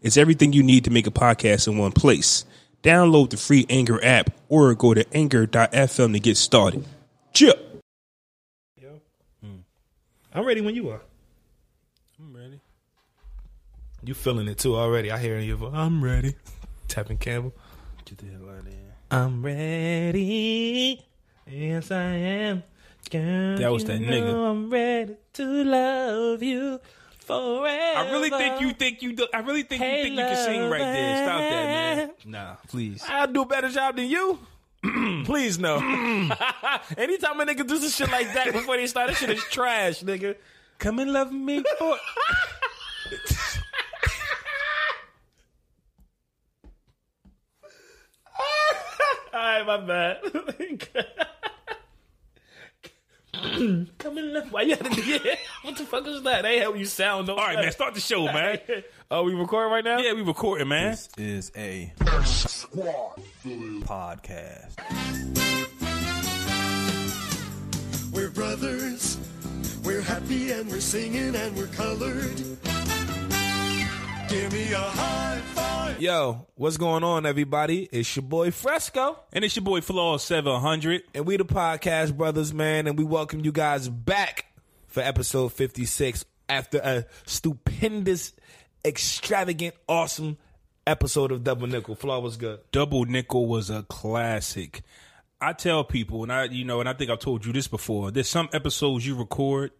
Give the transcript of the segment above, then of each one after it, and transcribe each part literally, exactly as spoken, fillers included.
It's everything you need to make a podcast in one place. Download the free Anchor app or go to anchor dot f m to get started. Chip. Yo. Hmm. I'm ready when you are. I'm ready. You feeling it too already. I hear you. I'm ready. Tapping Campbell. Get the hell out of here. I'm ready. Yes, I am. Girl, that was that nigga. I'm ready to love you. Forever. I really think you think you do, I really think hey, you think you can sing right there. Stop that, man. Nah, please. I'll do a better job than you. Please, no. Anytime a nigga do some shit like that before they start, that shit is trash, nigga. Come and love me for. All right, my bad. Come in left. Why you had to do that? What the fuck is that? They help you sound. All right, man. Start the show, man. Oh, uh, we recording right now? Yeah, we recording, man. This is a Squad podcast. We're brothers. We're happy and we're singing and we're colored. Give me a high five. Yo, what's going on, everybody? It's your boy Fresco. And it's your boy Flaw seven hundred. And we the Podcast Brothers, man. And we welcome you guys back for episode fifty-six after a stupendous, extravagant, awesome episode of Double Nickel. Flaw was good. Double Nickel was a classic. I tell people, and I, you know, and I think I've told you this before, there's some episodes you record,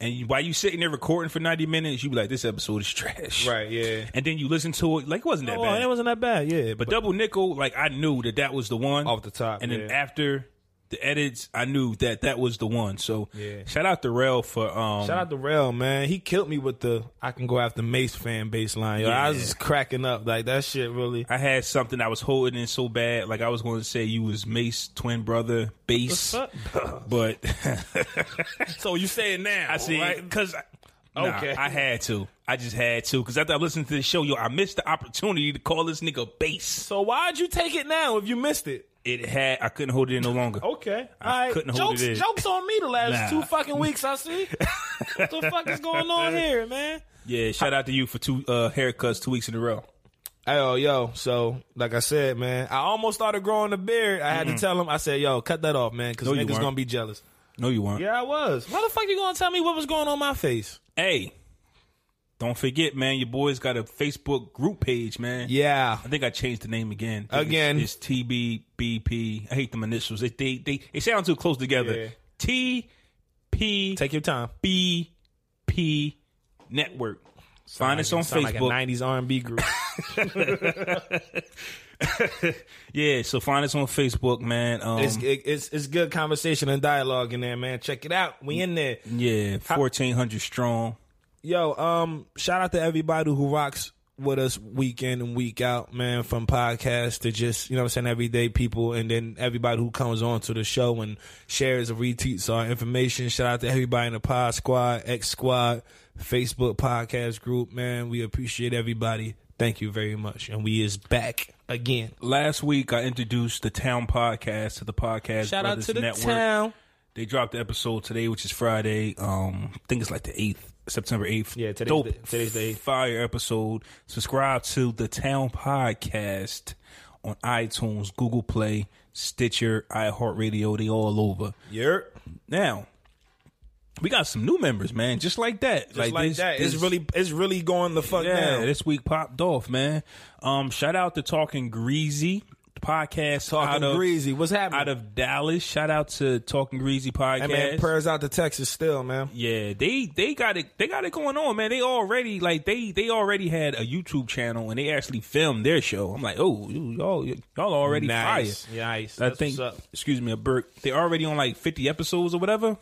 and while you sitting there recording for ninety minutes, you be like, "This episode is trash." Right? Yeah. And then you listen to it, like it wasn't that oh, bad. It wasn't that bad. Yeah. But, but Double Nickel, like I knew that that was the one off the top. And yeah. then after the edits, I knew that that was the one. So yeah. shout out to Rail for um. Shout out to Rail, man. He killed me with the "I can go after Mace" fan base line. Yo, yeah. I was just cracking up. Like that shit really. I had something I was holding in so bad. Like I was going to say you was Mace twin brother base, but so you say it now. I see, because right? okay, nah, I had to. I just had to because after I listened to the show, yo, I missed the opportunity to call this nigga base. So why'd you take it now if you missed it? It had, I couldn't hold it in no longer. Okay. I All couldn't right. hold jokes, it in. Jokes on me the last nah. two fucking weeks, I see. What the fuck is going on here, man? Yeah, shout out to you for two uh, haircuts two weeks in a row. Oh, yo, so, like I said, man, I almost started growing a beard. I had mm-hmm. to tell him, I said, yo, cut that off, man, because no, niggas going to be jealous. No, you weren't. Yeah, I was. Why the fuck you going to tell me what was going on my face? Hey. Don't forget, man, your boy's got a Facebook group page, man. Yeah. I think I changed the name again. Again. It's, it's T B B P. I hate them initials. They they, they, they sound too close together. Yeah. T P. Take your time. B P Network. Sound Find like us on sound Facebook. Like a nineties R and B group. Yeah, so find us on Facebook, man. Um, it's, it, it's it's good conversation and dialogue in there, man. Check it out. We in there. Yeah, fourteen hundred strong. Yo, um, shout out to everybody who rocks with us week in and week out, man, from podcasts to just, you know what I'm saying, everyday people, and then everybody who comes on to the show and shares or retweets our information. Shout out to everybody in the Pod Squad, X Squad, Facebook podcast group, man. We appreciate everybody. Thank you very much. And we is back again. Last week, I introduced the Town Podcast to the Podcast shout Brothers Network. Shout out to the Network. Town. They dropped the episode today, which is Friday. Um, I think it's like the eighth. September eighth. Yeah, today's dope, the, today's the eighth. Fire episode. Subscribe to the Town Podcast on iTunes, Google Play, Stitcher, iHeartRadio. They all over. Yep. Now, we got some new members, man. Just like that. Just like, like this, that. This, it's really it's really going the fuck yeah, down. This week popped off, man. Um, shout out to Talking Greasy. Podcast Talking out of, Greasy. What's happening? Out of Dallas. Shout out to Talking Greasy Podcast. Hey man, prayers out to Texas still, man. Yeah, they they got it they got it going on, man. They already like they they already had a YouTube channel and they actually filmed their show. I'm like, oh, y'all y'all already nice. Fire. Yeah, nice. I That's think excuse me, a Burke. They're already on like fifty episodes or whatever.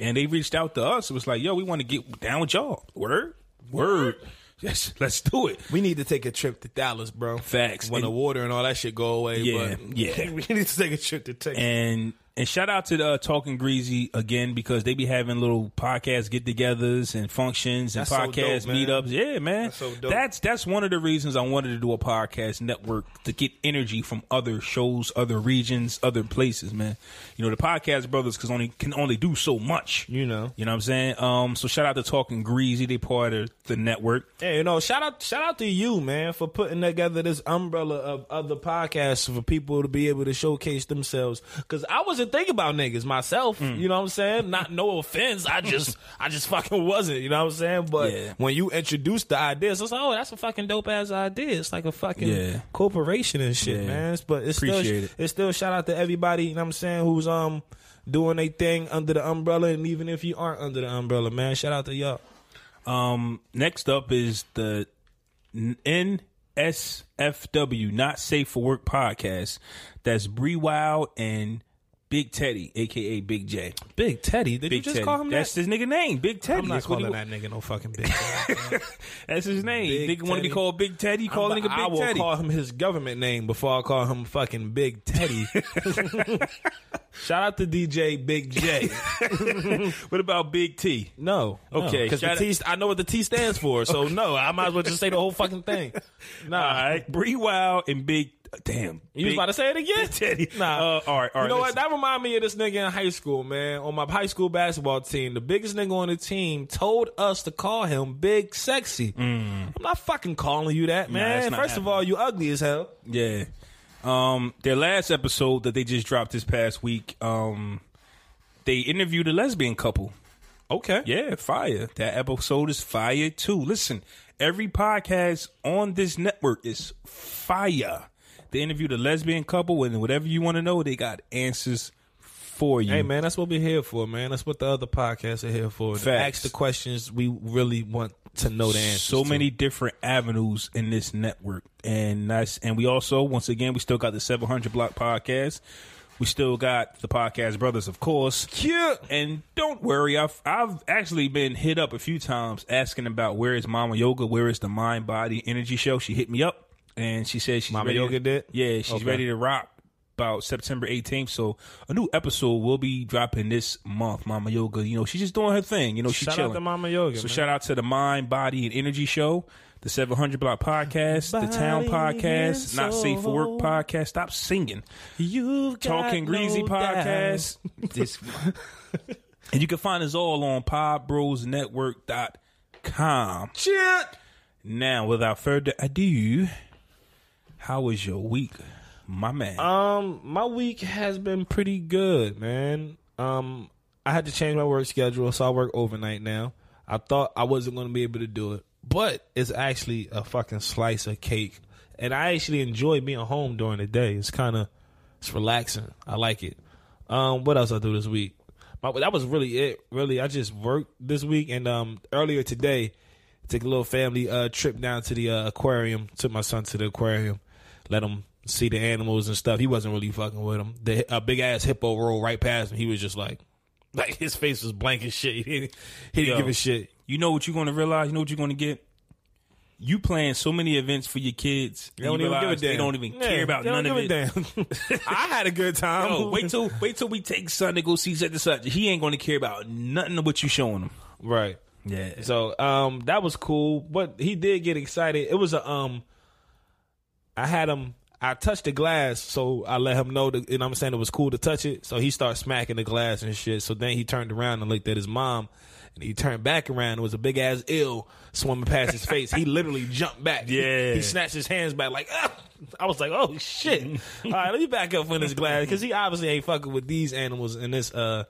And they reached out to us. It was like, yo, we want to get down with y'all. Word? Word. Word. Yes, let's do it. We need to take a trip to Dallas, bro. Facts. When and, the water and all that shit go away. Yeah, but yeah. We need to take a trip to Texas. And and shout out to the uh, Talking Greasy again, because they be having little podcast get-togethers and functions and that's podcast so dope, meetups. Yeah, man. That's, so dope. that's that's one of the reasons I wanted to do a podcast network, to get energy from other shows, other regions, other places, man. You know, the podcast brothers cause only can only do so much. You know, you know what I'm saying. Um, so shout out to Talking Greasy. They part of the network. Hey, you know, shout out shout out to you, man, for putting together this umbrella of other podcasts for people to be able to showcase themselves. Cause I wasn't think about niggas myself, mm. you know what I'm saying? Not no offense, I just I just fucking wasn't, you know what I'm saying? But yeah. when you introduced the ideas, it's like, oh, that's a fucking dope ass idea. It's like a fucking yeah. corporation and shit, yeah. man. It's, but it's Appreciate still it. It's still shout out to everybody, you know what I'm saying, who's um doing their thing under the umbrella, and even if you aren't under the umbrella, man, shout out to y'all. Um, next up is the N S F W, Not Safe for Work podcast. That's Bree Wild and Big Teddy, a k a. Big J. Big Teddy? Did Big you just Teddy. Call him that? That's his nigga name, Big Teddy. I'm not That's calling that nigga no fucking Big Teddy. That's his name. Big nigga Teddy. Want to be called Big Teddy? Call I'm, a nigga Big Teddy. I will Teddy. Call him his government name before I call him fucking Big Teddy. Shout out to D J Big J. What about Big T? No. Okay. Because no, T, I know what the T stands for, so no, I might as well just say the whole fucking thing. Nah. All right. Bree Wild and Big Damn. You big, was about to say it again? Teddy. Nah. Uh, all right, all right. You know what? That remind me of this nigga in high school, man. On my high school basketball team, the biggest nigga on the team told us to call him Big Sexy. Mm. I'm not fucking calling you that, man. Nah, first happening. Of all, you ugly as hell. Yeah. Um, their last episode that they just dropped this past week, um, they interviewed a lesbian couple. Okay. Yeah, fire. That episode is fire, too. Listen, every podcast on this network is fire. They interviewed a lesbian couple, and whatever you want to know, they got answers for you. Hey, man, that's what we're here for, man. That's what the other podcasts are here for. Facts. Ask the questions we really want to know the answers So many to. Different avenues in this network. And that's, and we also, once again, we still got the seven hundred Block Podcast. We still got the Podcast Brothers, of course. Yeah. And don't worry, I've, I've actually been hit up a few times asking about where is Mama Yoga, where is the Mind Body Energy Show. She hit me up. And she said she's Mama ready. Yoga did? Yeah, she's okay. ready to rock about September eighteenth. So a new episode will be dropping this month. Mama Yoga, you know, she's just doing her thing. You know, she's shout chilling. Shout out to Mama Yoga. So man. Shout out to the Mind, Body, and Energy Show, the seven hundred Block Podcast, Body the Town Podcast, Not Safe for Work Podcast. Stop singing. You've got Talking no Greasy Podcast. This and you can find us all on pod bros network dot com. Shit. Now, without further ado. How was your week, my man? Um, my week has been pretty good, man. Um, I had to change my work schedule, so I work overnight now. I thought I wasn't going to be able to do it, but it's actually a fucking slice of cake. And I actually enjoy being home during the day. It's kind of, it's relaxing. I like it. Um, what else I do this week? My, that was really it, really. I just worked this week, and um, earlier today, took a little family uh, trip down to the uh, aquarium. Took my son to the aquarium. Let him see the animals and stuff. He wasn't really fucking with him. The, a big-ass hippo rolled right past him. He was just like, like his face was blank as shit. He didn't, he didn't Yo, give a shit. You know what you're going to realize? You know what you're going to get? You plan so many events for your kids. They don't even give a damn. They don't even yeah, care about none of it. I had a good time. Yo, wait till wait till we take son to go see such and such. He ain't going to care about nothing of what you showing him. Right. Yeah. So um, that was cool. But he did get excited. It was a... um. I had him, I touched the glass, so I let him know that, you know what I'm saying, it was cool to touch it. So he started smacking the glass and shit. So then he turned around and looked at his mom, and he turned back around, and it was a big ass eel swimming past his face. He literally jumped back. Yeah. He, he snatched his hands back like, ah! I was like, oh shit. All right, let me back up from this glass, because he obviously ain't fucking with these animals in this, uh,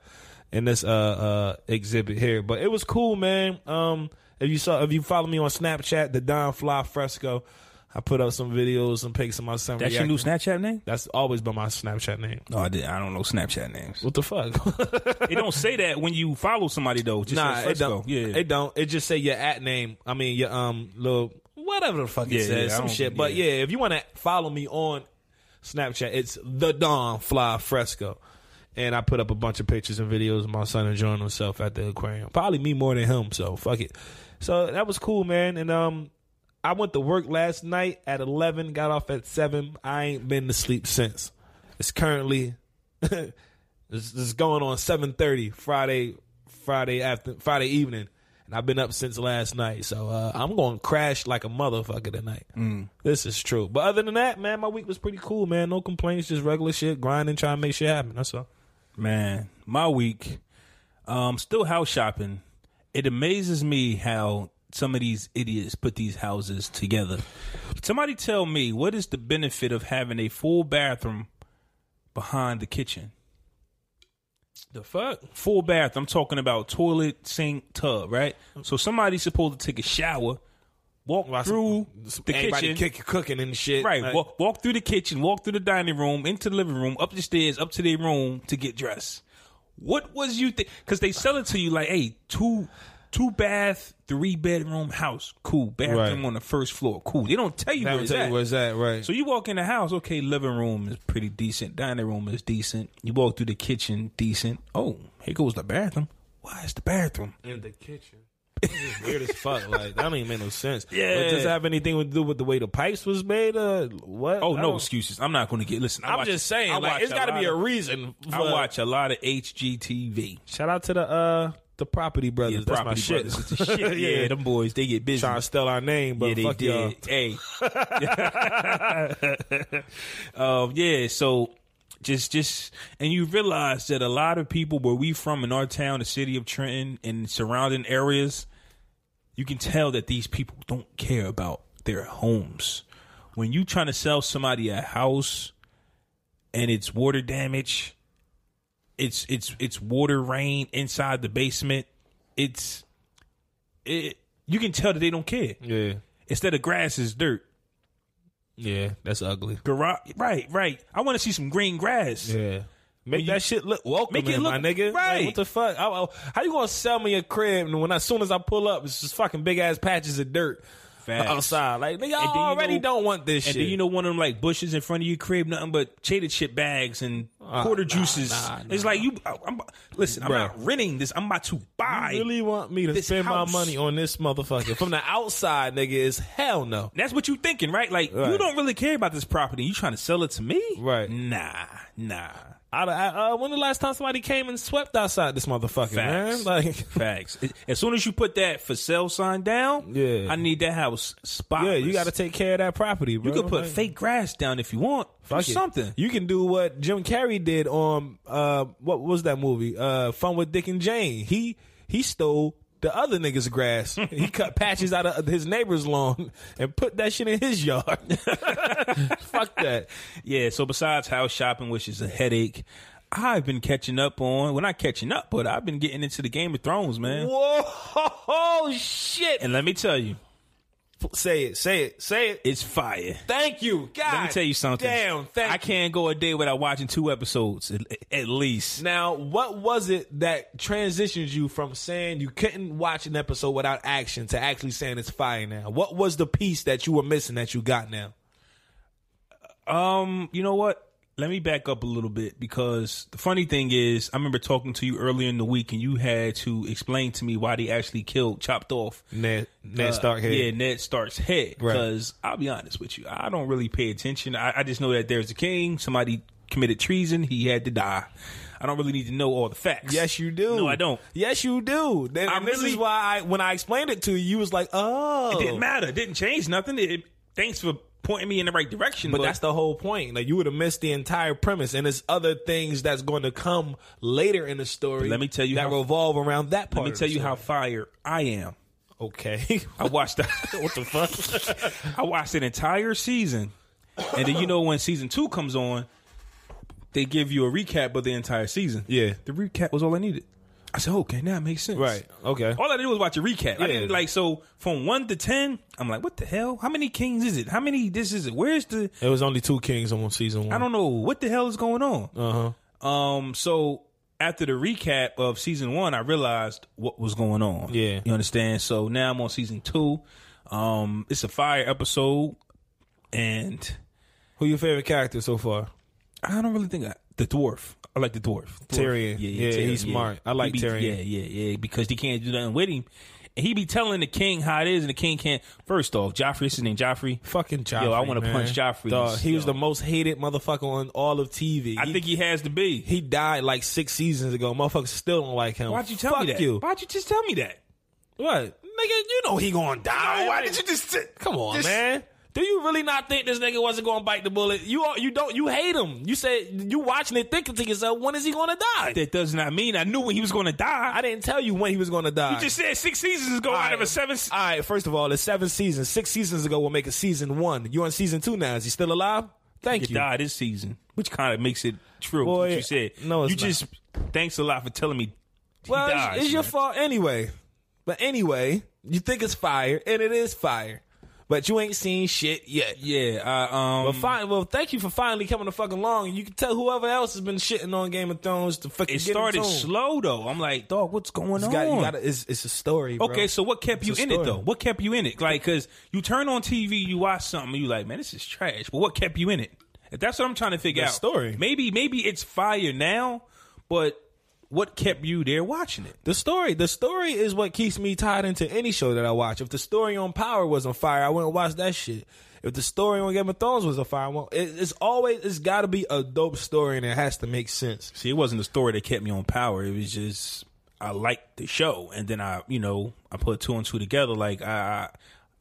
in this, uh, uh, exhibit here. But it was cool, man. Um, if you saw, if you follow me on Snapchat, the Don Fly Fresco, I put up some videos, some pics of my son. That's reacting. Your new Snapchat name? That's always been my Snapchat name. No, I did. I don't know Snapchat names. What the fuck? It don't say that when you follow somebody though. Just nah, it don't. Yeah, it don't. It just say your at name. I mean your um little whatever the fuck it yeah, says, yeah, some shit. Yeah. But yeah, if you want to follow me on Snapchat, it's the Don Fly Fresco, and I put up a bunch of pictures and videos of my son enjoying himself at the aquarium. Probably me more than him. So fuck it. So that was cool, man, and um. I went to work last night at eleven, got off at seven. I ain't been to sleep since. It's currently it's, it's going on seven thirty Friday Friday after Friday evening, and I've been up since last night. So uh, I'm going to crash like a motherfucker tonight. Mm. This is true. But other than that, man, my week was pretty cool, man. No complaints, just regular shit, grinding, trying to make shit happen. That's all. Man, my week, um, still house shopping. It amazes me how some of these idiots put these houses together. Somebody tell me, what is the benefit of having a full bathroom behind the kitchen? The fuck? Full bath. I'm talking about toilet, sink, tub, right? So somebody's supposed to take a shower, walk well, through some, the everybody kitchen. Kick, cooking and shit. Right. Like, walk, walk through the kitchen, walk through the dining room, into the living room, up the stairs, up to their room to get dressed. What was you think? Because they sell it to you like, hey, two... Two bath, three bedroom house. Cool. Bathroom right. on the first floor. Cool. They don't tell you where it's at. Where's that? Right. So you walk in the house. Okay, living room is pretty decent. Dining room is decent. You walk through the kitchen. Decent. Oh, here goes the bathroom. Why is the bathroom in the kitchen? It's weird as fuck. Like, that don't even make no sense. Yeah. But does it have anything to do with the way the pipes was made? Uh, what? Oh, no excuses. I'm not going to get. Listen, I I'm watch, just saying. I like, it's got to be a reason. For, I watch a lot of H G T V. Shout out to the. uh The Property Brothers. Yeah, that's property my brothers. Shit. It's the shit. Yeah, yeah, them boys, they get busy. Trying to steal our name, but yeah, fuck did. Y'all. Hey. um, yeah, so just, just, and you realize that a lot of people where we from in our town, the city of Trenton and surrounding areas, you can tell that these people don't care about their homes. When you trying to sell somebody a house and it's water damage, It's it's it's water rain inside the basement. It's it. You can tell that they don't care. Yeah. Instead of grass is dirt. Yeah, that's ugly. Garage. Right, right. I want to see some green grass. Yeah. Make you, that shit look welcoming, make it look, my nigga. Right. Like, what the fuck? I, I, how you gonna sell me a crib and when as soon as I pull up, it's just fucking big ass patches of dirt. Fast. Outside, like nigga, I already you know, don't want this and shit. And then you know one of them like bushes in front of your crib, nothing but shaded chip bags and uh, quarter nah, juices. Nah, nah. It's like you, I, I'm listen. Bro. I'm not renting this. I'm about to buy. You really want me to spend house. my money on this motherfucker from the outside, nigga? Is hell no. That's what you thinking, right? Like right. you don't really care about this property. You trying to sell it to me? Right? Nah, nah. I, I, uh, when the last time somebody came and swept outside this motherfucker, facts. Man? Like, facts. As soon as you put that for sale sign down, yeah. I need that house spotless. Yeah, you got to take care of that property, bro. You can put like, fake grass down if you want. Fuck do something. It. You can do what Jim Carrey did on, uh, what was that movie? Uh, Fun with Dick and Jane. He he stole the other nigga's grass. He cut patches out of his neighbor's lawn and put that shit in his yard. Fuck that. Yeah, so besides house shopping, which is a headache, I've been catching up on, well, not catching up, but I've been getting into the Game of Thrones, man. Whoa, shit. And let me tell you. Say it, say it, say it. It's fire. Thank you, God. Let me tell you something. Damn, thank you. I can't go a day without watching two episodes, at, at least. Now, what was it that transitioned you from saying you couldn't watch an episode without action to actually saying it's fire now? What was the piece that you were missing that you got now? Um, you know what? Let me back up a little bit because the funny thing is I remember talking to you earlier in the week and you had to explain to me why they actually killed, chopped off Ned, Ned uh, Stark's head. Yeah, Ned Stark's head. Because right. I'll be honest with you, I don't really pay attention. I, I just know that there's a king. Somebody committed treason. He had to die. I don't really need to know all the facts. Yes, you do. No, I don't. Yes, you do. And I this really, is why I, when I explained it to you, you was like, oh. It didn't matter. It didn't change nothing. It, it, thanks for pointing me in the right direction, but, but that's the whole point. Like you would have missed the entire premise, and there's other things that's going to come later in the story. Let me tell you that how, revolve around that part. Let me tell you story. How fire I am. Okay, I watched that. What the fuck? I watched an entire season, and then you know when season two comes on, they give you a recap of the entire season. Yeah, the recap was all I needed. I said, okay, now it makes sense. Right, okay. All I did was watch a recap. Yeah. I didn't, like, so from one to ten, I'm like, what the hell? How many kings is it? How many this is it? Where's the... It was only two kings on season one. I don't know. What the hell is going on? Uh-huh. Um, so after the recap of season one, I realized what was going on. Yeah. You understand? So now I'm on season two. Um, it's a fire episode. And... Who your favorite character so far? I don't really think I... The dwarf. I like the dwarf. dwarf. Tyrion. Yeah, yeah, yeah Tyrion, he's yeah. smart. I like he be, Tyrion. Yeah, yeah, yeah. Because they can't do nothing with him. he be telling the king how it is, and the king can't. First off, Joffrey, what's his name? Joffrey? Fucking Joffrey. Yo, I want to punch Joffrey. Dog, he yo. was the most hated motherfucker on all of T V. I he, think he has to be. He died like six seasons ago. Motherfuckers still don't like him. Why'd you tell Fuck me that? You. Why'd you just tell me that? What? Nigga, you know he gonna die. Yo, why did you just. T- Come on, just, man. Do you really not think this nigga wasn't gonna bite the bullet? You are, you don't you hate him. You said you watching it thinking to yourself, when is he gonna die? That does not mean I knew when he was gonna die. I didn't tell you when he was gonna die. You just said six seasons ago all out right. of a seven. All right, first of all, it's seven seasons. Six seasons ago will make a season one. You're on season two now. Is he still alive? Thank you. He died this season, which kind of makes it true. Boy, what you said. No, it's you not. Just thanks a lot for telling me. He well, dies, it's, it's your fault anyway. But anyway, you think it's fire, and it is fire. But you ain't seen shit yet. Yeah. Uh, um, well, fine, well, thank you for finally coming to fucking along. And you can tell whoever else has been shitting on Game of Thrones to fucking. It get started slow though. I'm like, dog, what's going it's on? Got, you gotta, it's, it's a story. Bro. Okay, so what kept it's you in story. it though? What kept you in it? Like, because you turn on T V, you watch something, and you like, man, this is trash. But what kept you in it? That's what I'm trying to figure the out. Story. Maybe, maybe it's fire now, but. What kept you there watching it? The story. The story is what keeps me tied into any show that I watch. If the story on Power was on fire, I wouldn't watch that shit. If the story on Game of Thrones was on fire, well, it, it's always, it's got to be a dope story and it has to make sense. See, it wasn't the story that kept me on Power. It was just, I liked the show. And then I, you know, I put two and two together. Like, I... I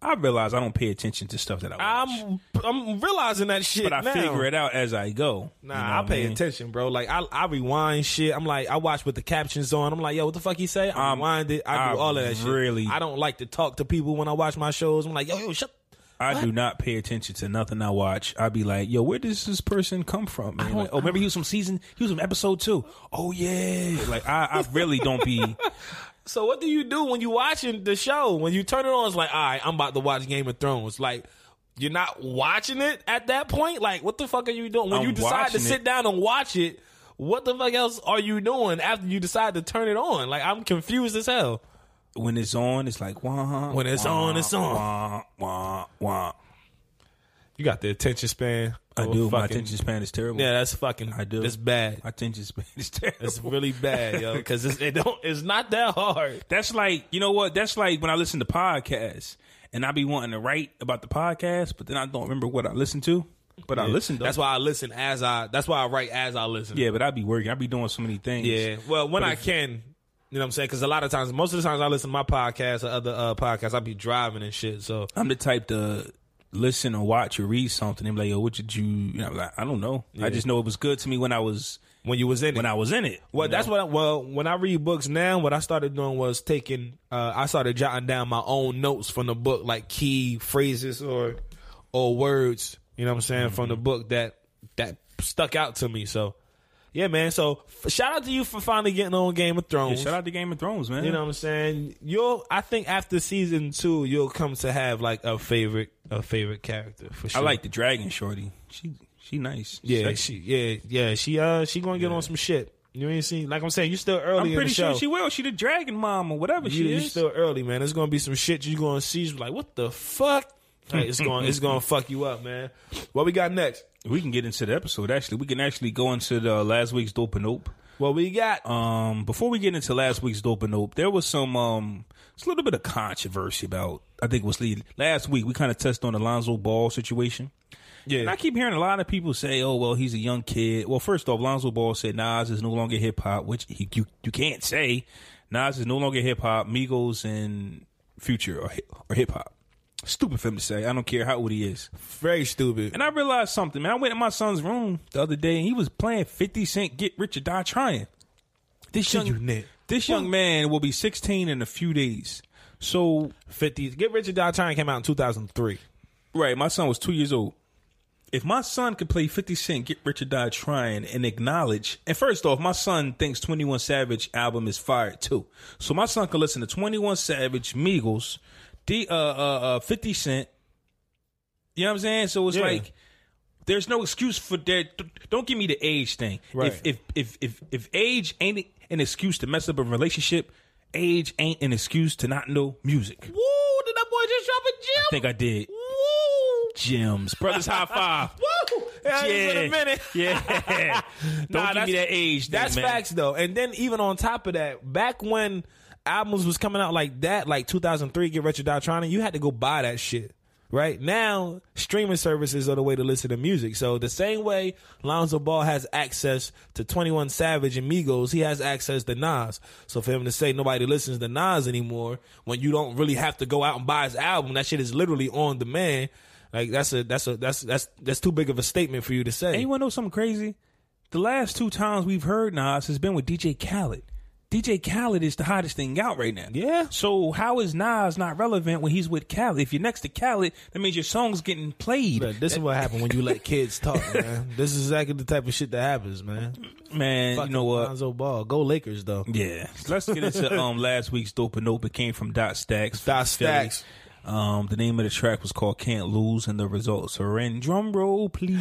I realize I don't pay attention to stuff that I watch. I'm, I'm realizing that shit, but I now. figure it out as I go. Nah, you know I pay I mean? attention, bro. Like I, I rewind shit. I'm like, I watch with the captions on. I'm like, yo, what the fuck he say? I rewind it. I do I all of that. Really, shit. I don't like to talk to people when I watch my shows. I'm like, yo, yo, shut. I what? do not pay attention to nothing I watch. I be like, yo, where does this person come from? Man? Like, oh, remember he was from season, he was from episode two. Oh yeah, like I, I really don't be. So what do you do when you watching the show? When you turn it on, it's like, all right, I'm about to watch Game of Thrones. Like, you're not watching it at that point? Like, what the fuck are you doing? When I'm you decide to it. sit down and watch it, what the fuck else are you doing after you decide to turn it on? Like, I'm confused as hell. When it's on, it's like, wah. When it's wah, on, it's on. Wah, wah, wah. You got the attention span. I oh, do. Fucking, my attention span is terrible. Yeah, that's fucking. I do. That's bad. My attention span is terrible. It's really bad, yo. Because it's, it don't. It's not that hard. That's like, you know what? That's like when I listen to podcasts and I be wanting to write about the podcast, but then I don't remember what I listen to. But yeah. I listen. Though. That's why I listen as I. That's why I write as I listen. Yeah, but I be working. I be doing so many things. Yeah. Well, when but I if, can. You know what I'm saying? Because a lot of times, most of the times I listen to my podcast or other uh, podcasts, I be driving and shit. So I'm the type to. Listen or watch or read something and be like, yo, what did you, you know, like, I don't know. Yeah. I just know it was good to me when I was when you was in it. When I was in it. Well, that's know? what I, well, when I read books now, what I started doing was taking uh, I started jotting down my own notes from the book, like key phrases or or words, you know what I'm saying, mm-hmm. from the book that that stuck out to me. So yeah, man. So f- shout out to you for finally getting on Game of Thrones. Yeah, shout out to Game of Thrones, man. You know what I'm saying? You'll, I think after season two, you'll come to have like a favorite, a favorite character for sure. I like the dragon shorty. She, she nice. She's yeah, sexy. she, yeah, yeah. She, uh, she gonna get yeah. on some shit. You ain't seen, like I'm saying, you still early. I'm pretty in the show. sure she will. She the dragon mom or whatever you, she is. You still early, man. There's gonna be some shit you gonna see. She's like, what the fuck? Like, it's gonna, it's gonna fuck you up, man. What we got next? We can get into the episode, actually. We can actually go into the last week's Dope and Nope. Well, we got... Um, before we get into last week's Dope and Nope, there was some... Um, it's a little bit of controversy about... I think it was last week. We kind of touched on the Lonzo Ball situation. Yeah. And I keep hearing a lot of people say, oh, well, he's a young kid. Well, first off, Lonzo Ball said Nas is no longer hip-hop, which he, you, you can't say. Nas is no longer hip-hop. Migos and Future are, are hip-hop. Stupid for him to say. I don't care how old he is. Very stupid. And I realized something, man. I went in my son's room the other day, and he was playing fifty cent Get Rich or Die Trying. This young, you this young man will be sixteen in a few days. So fifty Get Rich or Die Trying came out in two thousand three. Right. My son was two years old. If my son could play fifty cent Get Rich or Die Trying and acknowledge... And first off, my son thinks twenty-one Savage album is fire, too. So my son could listen to twenty-one Savage, Migos... The uh, uh, uh, fifty Cent, you know what I'm saying? So it's yeah. like there's no excuse for that. Don't give me the age thing. Right. If, if if if if age ain't an excuse to mess up a relationship, age ain't an excuse to not know music. Woo! Did that boy just drop a gem? I think I did. Woo! Gems, brothers, high five. Woo! Yeah, yeah. In a minute. yeah. Don't nah, give me that age. Thing, that's man. Facts though. And then even on top of that, back when. albums was coming out like that, like two thousand three, Get Rich or Die Trying, you had to go buy that shit. Right now, streaming services are the way to listen to music. So the same way Lonzo Ball has access to twenty-one Savage and Migos, he has access to Nas. So for him to say nobody listens to Nas anymore, when you don't really have to go out and buy his album, that shit is literally on demand. Like that's a that's a that's that's that's too big of a statement for you to say. And you want to know something crazy? The last two times we've heard Nas has been with D J Khaled. D J Khaled is the hottest thing out right now. Yeah. So how is Nas not relevant when he's with Khaled? If you're next to Khaled, that means your song's getting played. Look, this is what happens when you let kids talk, man. This is exactly the type of shit that happens, man. Man, fucking you know what? Lonzo Ball. Go Lakers, though. Yeah. Let's get into um, last week's Dope and Dope. It came from Dot Stacks. Dot Stacks. Um, the name of the track was called Can't Lose, and the results are in. Drum roll, please.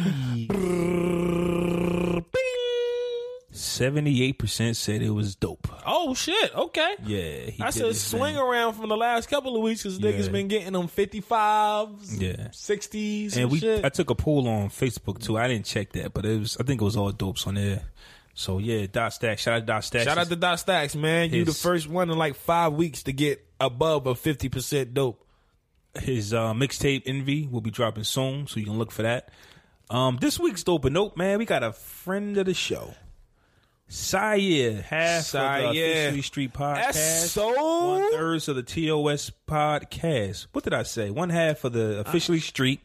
seventy-eight percent said it was dope. Oh shit, okay. Yeah, he I said swing thing. Around from the last couple of weeks. Cause yeah. niggas been getting them fifty-fives, yeah, sixties and, and we, shit. I took a poll on Facebook too. I didn't check that, but it was, I think it was all dopes on there. So yeah, Dot Stacks. Shout out to Dot Stacks. Shout out to Dot Stacks, man. His, you the first one in like five weeks to get above a fifty percent dope. His uh, mixtape Envy will be dropping soon, so you can look for that. Um, This week's Dope and Dope, man, we got a friend of the show, Syer, half Syer. Of the Officially Street Podcast. That's so... One third of the T O S Podcast. What did I say? One half of the Officially uh, Street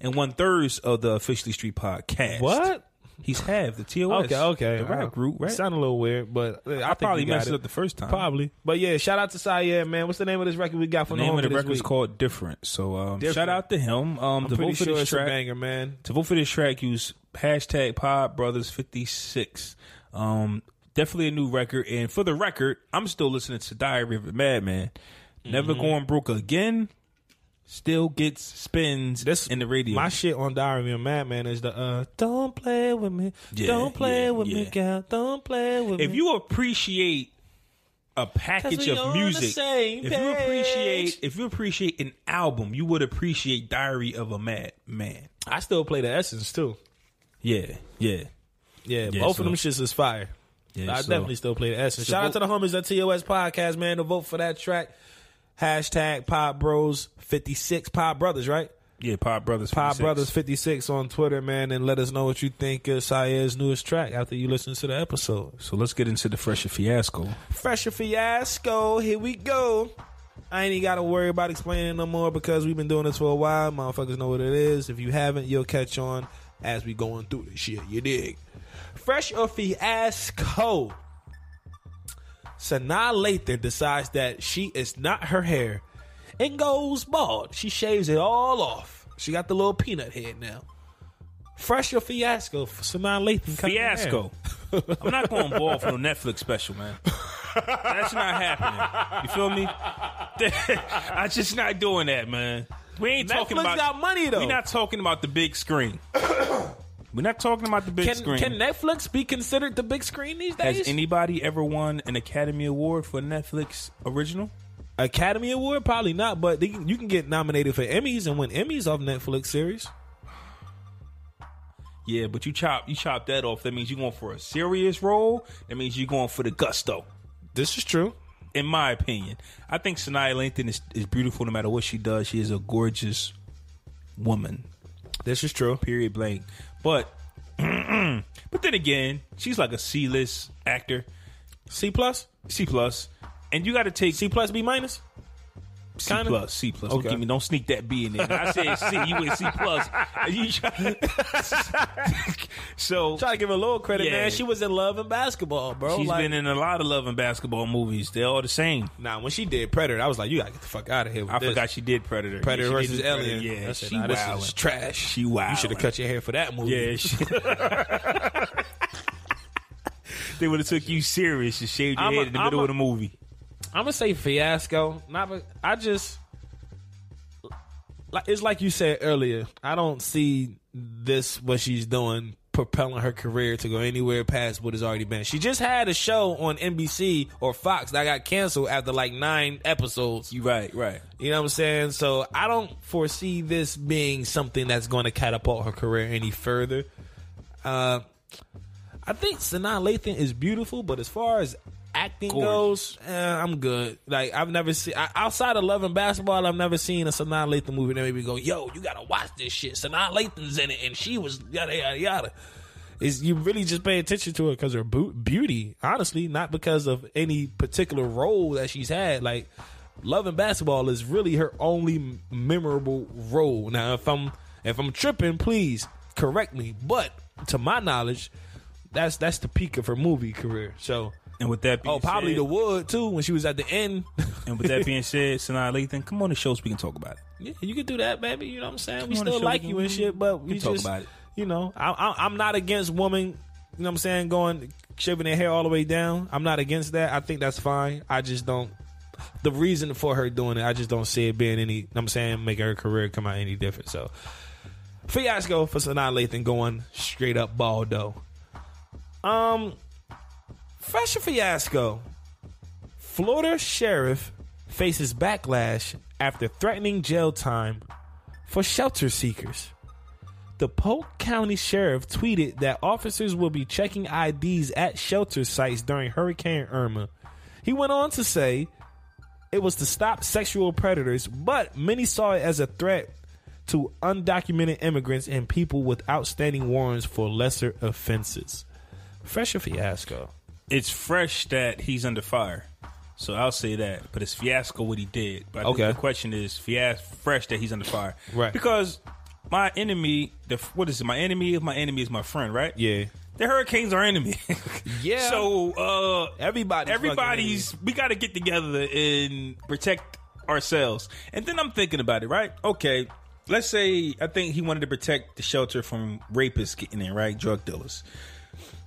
and one third of the Officially Street Podcast. What? He's half the T O S. Okay, okay. The rap group, right? Sound a little weird, but I, I think probably messed it up the first time. Probably. But yeah, shout out to Syer, man. What's the name of this record we got for the name of the record is called Different. So um, Different. Shout out to him. Um, I'm to pretty sure it's a banger, man. To vote for this track, use hashtag Pod Brothers fifty-six. Um, definitely a new record, and for the record, I'm still listening to Diary of a Madman. Never mm-hmm. Going broke again. Still gets spins this, in the radio. My shit on Diary of a Madman is the uh, don't play with me, yeah, don't play yeah, with yeah. me, girl, don't play with if me. If you appreciate a package of music, if you appreciate, if you appreciate an album, you would appreciate Diary of a Madman. I still play the Essence too. Yeah, yeah. Yeah, yeah, both so, of them shits is fire. Yeah, I so, definitely still play the Essence. So shout vote, out to the homies at T O S Podcast, man. To vote for that track, hashtag Pod Bros fifty-six. Pod Brothers, right? Yeah, Pod Brothers fifty-six. Pod Brothers fifty-six on Twitter, man. And let us know what you think of Syer's newest track after you listen to the episode. So let's get into the Fresher Fiasco. Fresher Fiasco, here we go. I ain't even got to worry about explaining no more because we've been doing this for a while. Motherfuckers know what it is. If you haven't, you'll catch on as we going through this shit. You dig? Fresh or Fiasco. Sanaa Lathan decides that she is not her hair and goes bald. She shaves it all off. She got the little peanut head now. Fresh or Fiasco for Sanaa Lathan. Fiasco. I'm not going bald for no Netflix special, man. That's not happening. You feel me? I'm just not doing that, man. We ain't Netflix talking about got money though. We're not talking about the big screen. We're not talking about the big can, screen. Can Netflix be considered the big screen these days? Has anybody ever won an Academy Award for a Netflix original? Academy Award? Probably not, but they, you can get nominated for Emmys and win Emmys off Netflix series. Yeah, but you chop you chop that off. That means you're going for a serious role. That means you're going for the gusto. This is true. In my opinion. I think Sanaa Lathan is, is beautiful no matter what she does. She is a gorgeous woman. This is true. Period blank. But but then again, she's like a C-list actor. C plus? C plus. And you got to take... C plus, B minus? C Kinda? plus, C plus. Okay. Don't, give me, don't sneak that B in there. When I said C, you went C plus. You try, so, try to give her a little credit, yeah. man. She was in Love and Basketball, bro. She's like, been in a lot of Love and Basketball movies. They're all the same. Nah, when she did Predator, I was like, you got to get the fuck out of here with I this. forgot she did Predator. Predator yeah, versus Alien. Predator. Yeah, said, she nah, this is trash. She wild. You should have cut your hair for that movie. Yeah, she... They would have took you serious and shaved your I'm head a, in the I'm middle a, of the movie. I'm gonna say Fiasco. Not, I just like it's like you said earlier. I don't see this what she's doing propelling her career to go anywhere past what has already been. She just had a show on N B C or Fox that got canceled after like nine episodes. You right, right. You know what I'm saying? So I don't foresee this being something that's going to catapult her career any further. Uh, I think Sanaa Lathan is beautiful, but as far as acting Gorgeous. goes, eh, I'm good. Like, I've never seen, outside of Love and Basketball, I've never seen a Sanaa Lathan movie that made me go, yo, you gotta watch this shit. Sanaa Lathan's in it, and she was yada, yada, yada. Is you really just pay attention to her because her beauty, honestly, not because of any particular role that she's had. Like, Love and Basketball is really her only memorable role. Now, if I'm if I'm tripping, please correct me. But to my knowledge, that's that's the peak of her movie career. So, and with that being oh, probably said, the Wood too when she was at the end. And with that being said, Sanaa Lathan, come on the show so we can talk about it. Yeah, you can do that, baby. You know what I'm saying? Come we still like you and shit, but we, we talk just, about it. You know, I, I, I'm not against women. You know what I'm saying? Going shaving their hair all the way down. I'm not against that. I think that's fine. I just don't. The reason for her doing it, I just don't see it being any, you know what I'm saying, making her career come out any different. So, fiasco for Sanaa Lathan going straight up baldo. Um, fresh fiasco. Florida sheriff faces backlash after threatening jail time for shelter seekers. The Polk County sheriff tweeted that officers will be checking I Ds at shelter sites during Hurricane Irma. He went on to say it was to stop sexual predators, but many saw it as a threat to undocumented immigrants and people with outstanding warrants for lesser offenses. Fresh or fiasco? It's fresh that he's under fire, so I'll say that. But it's fiasco what he did. But I okay. think the question is fiasco, fresh that he's under fire, right? Because my enemy, the what is it? My enemy of my enemy is my friend, right? Yeah. The hurricanes are enemy. Yeah. So uh, everybody's, everybody's we got to get together and protect ourselves. And then I'm thinking about it, right? Okay, let's say I think he wanted to protect the shelter from rapists getting in, right? Drug dealers.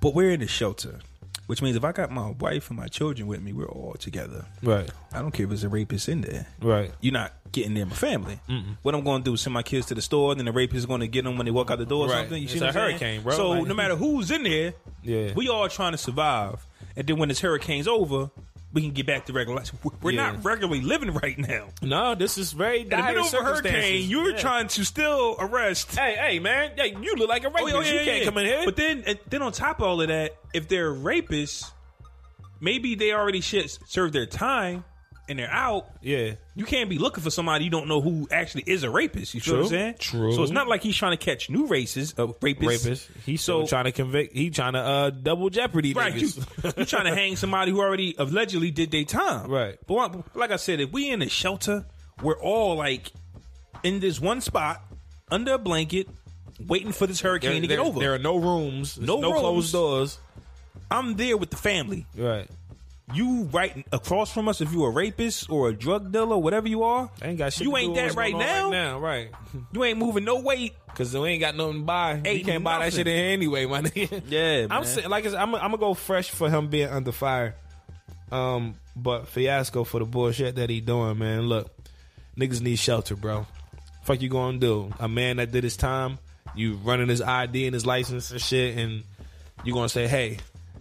But we're in the shelter, which means if I got my wife and my children with me, we're all together. Right. I don't care if there's a rapist in there. Right. You're not getting near my family. Mm-mm. What I'm going to do is send my kids to the store, and then the rapist is going to get them when they walk out the door or right. something. You it's see a hurricane, bro. So like, no matter who's in there, yeah. we all trying to survive. And then when this hurricane's over, we can get back to regular life. We're yeah. not regularly living right now. No, this is very dire circumstances. If you're over hurricane, you're yeah. trying to still arrest. Hey, hey, man. Hey, you look like a rapist. Oh, yeah, you yeah, can't yeah. come in here. But then, and then on top of all of that, if they're rapists, maybe they already should serve their time and they're out. Yeah. You can't be looking for somebody you don't know who actually is a rapist. You True. Know what I'm saying? True. So it's not like he's trying to catch new races, uh, rapists. Rapists. He's so, still trying to convict. He's trying to uh, double jeopardy. Right. You're you trying to hang somebody who already allegedly did their time. Right. But like I said, if we in a shelter, we're all like in this one spot under a blanket waiting for this hurricane there, to there, get over. There are no rooms. No, no rooms. Closed doors. I'm there with the family. Right. You right across from us. If you a rapist or a drug dealer, whatever you are, I ain't got shit. You ain't that right now. right now. Right. You ain't moving no weight because we ain't got nothing to buy. Ain't you can't nothing. buy that shit in here anyway, my nigga. Yeah, man. I'm saying, like I said, I'm, I'm gonna go fresh for him being under fire, um, but fiasco for the bullshit that he doing, man. Look, niggas need shelter, bro. Fuck you gonna do? A man that did his time, you running his I D and his license and shit, and you gonna say, hey,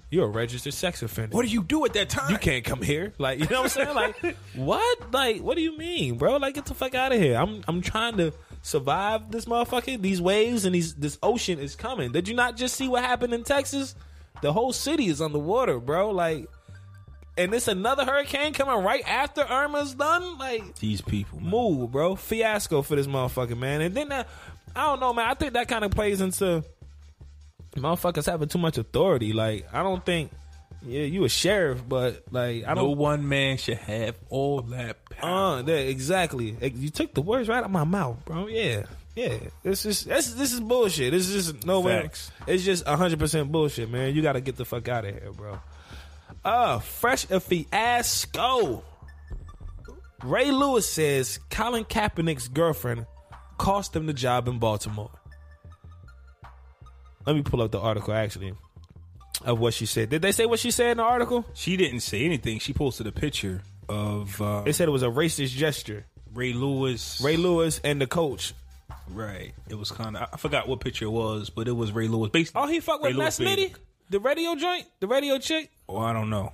you're a registered sex offender. What do you do at that time? You can't come here. Like, you know what I'm saying? Like, what? Like, what do you mean, bro? Like, get the fuck out of here. I'm I'm trying to survive this motherfucker. These waves and these this ocean is coming. Did you not just see what happened in Texas? The whole city is underwater, bro. Like, and it's another hurricane coming right after Irma's done. Like, these people, man. Move, bro. Fiasco for this motherfucker, man. And then, uh, I don't know, man. I think that kind of plays into motherfuckers having too much authority. Like, I don't think, yeah, you a sheriff, but like, I don't. No one man should have all that power. Uh, yeah, exactly. You took the words right out of my mouth, bro. Yeah, yeah. It's just this. This is bullshit. It's just no Facts. way. It's just a hundred percent bullshit, man. You got to get the fuck out of here, bro. Uh, fresh a fiasco. Ray Lewis says Colin Kaepernick's girlfriend cost him the job in Baltimore. Let me pull up the article, actually, of what she said. Did they say what she said in the article? She didn't say anything. She posted a picture of... Uh, they said it was a racist gesture. Ray Lewis. Ray Lewis and the coach. Right. It was kind of... I forgot what picture it was, but it was Ray Lewis. Basically, oh, he fucked with Ness Mitty? The radio joint? The radio chick? Oh, I don't know.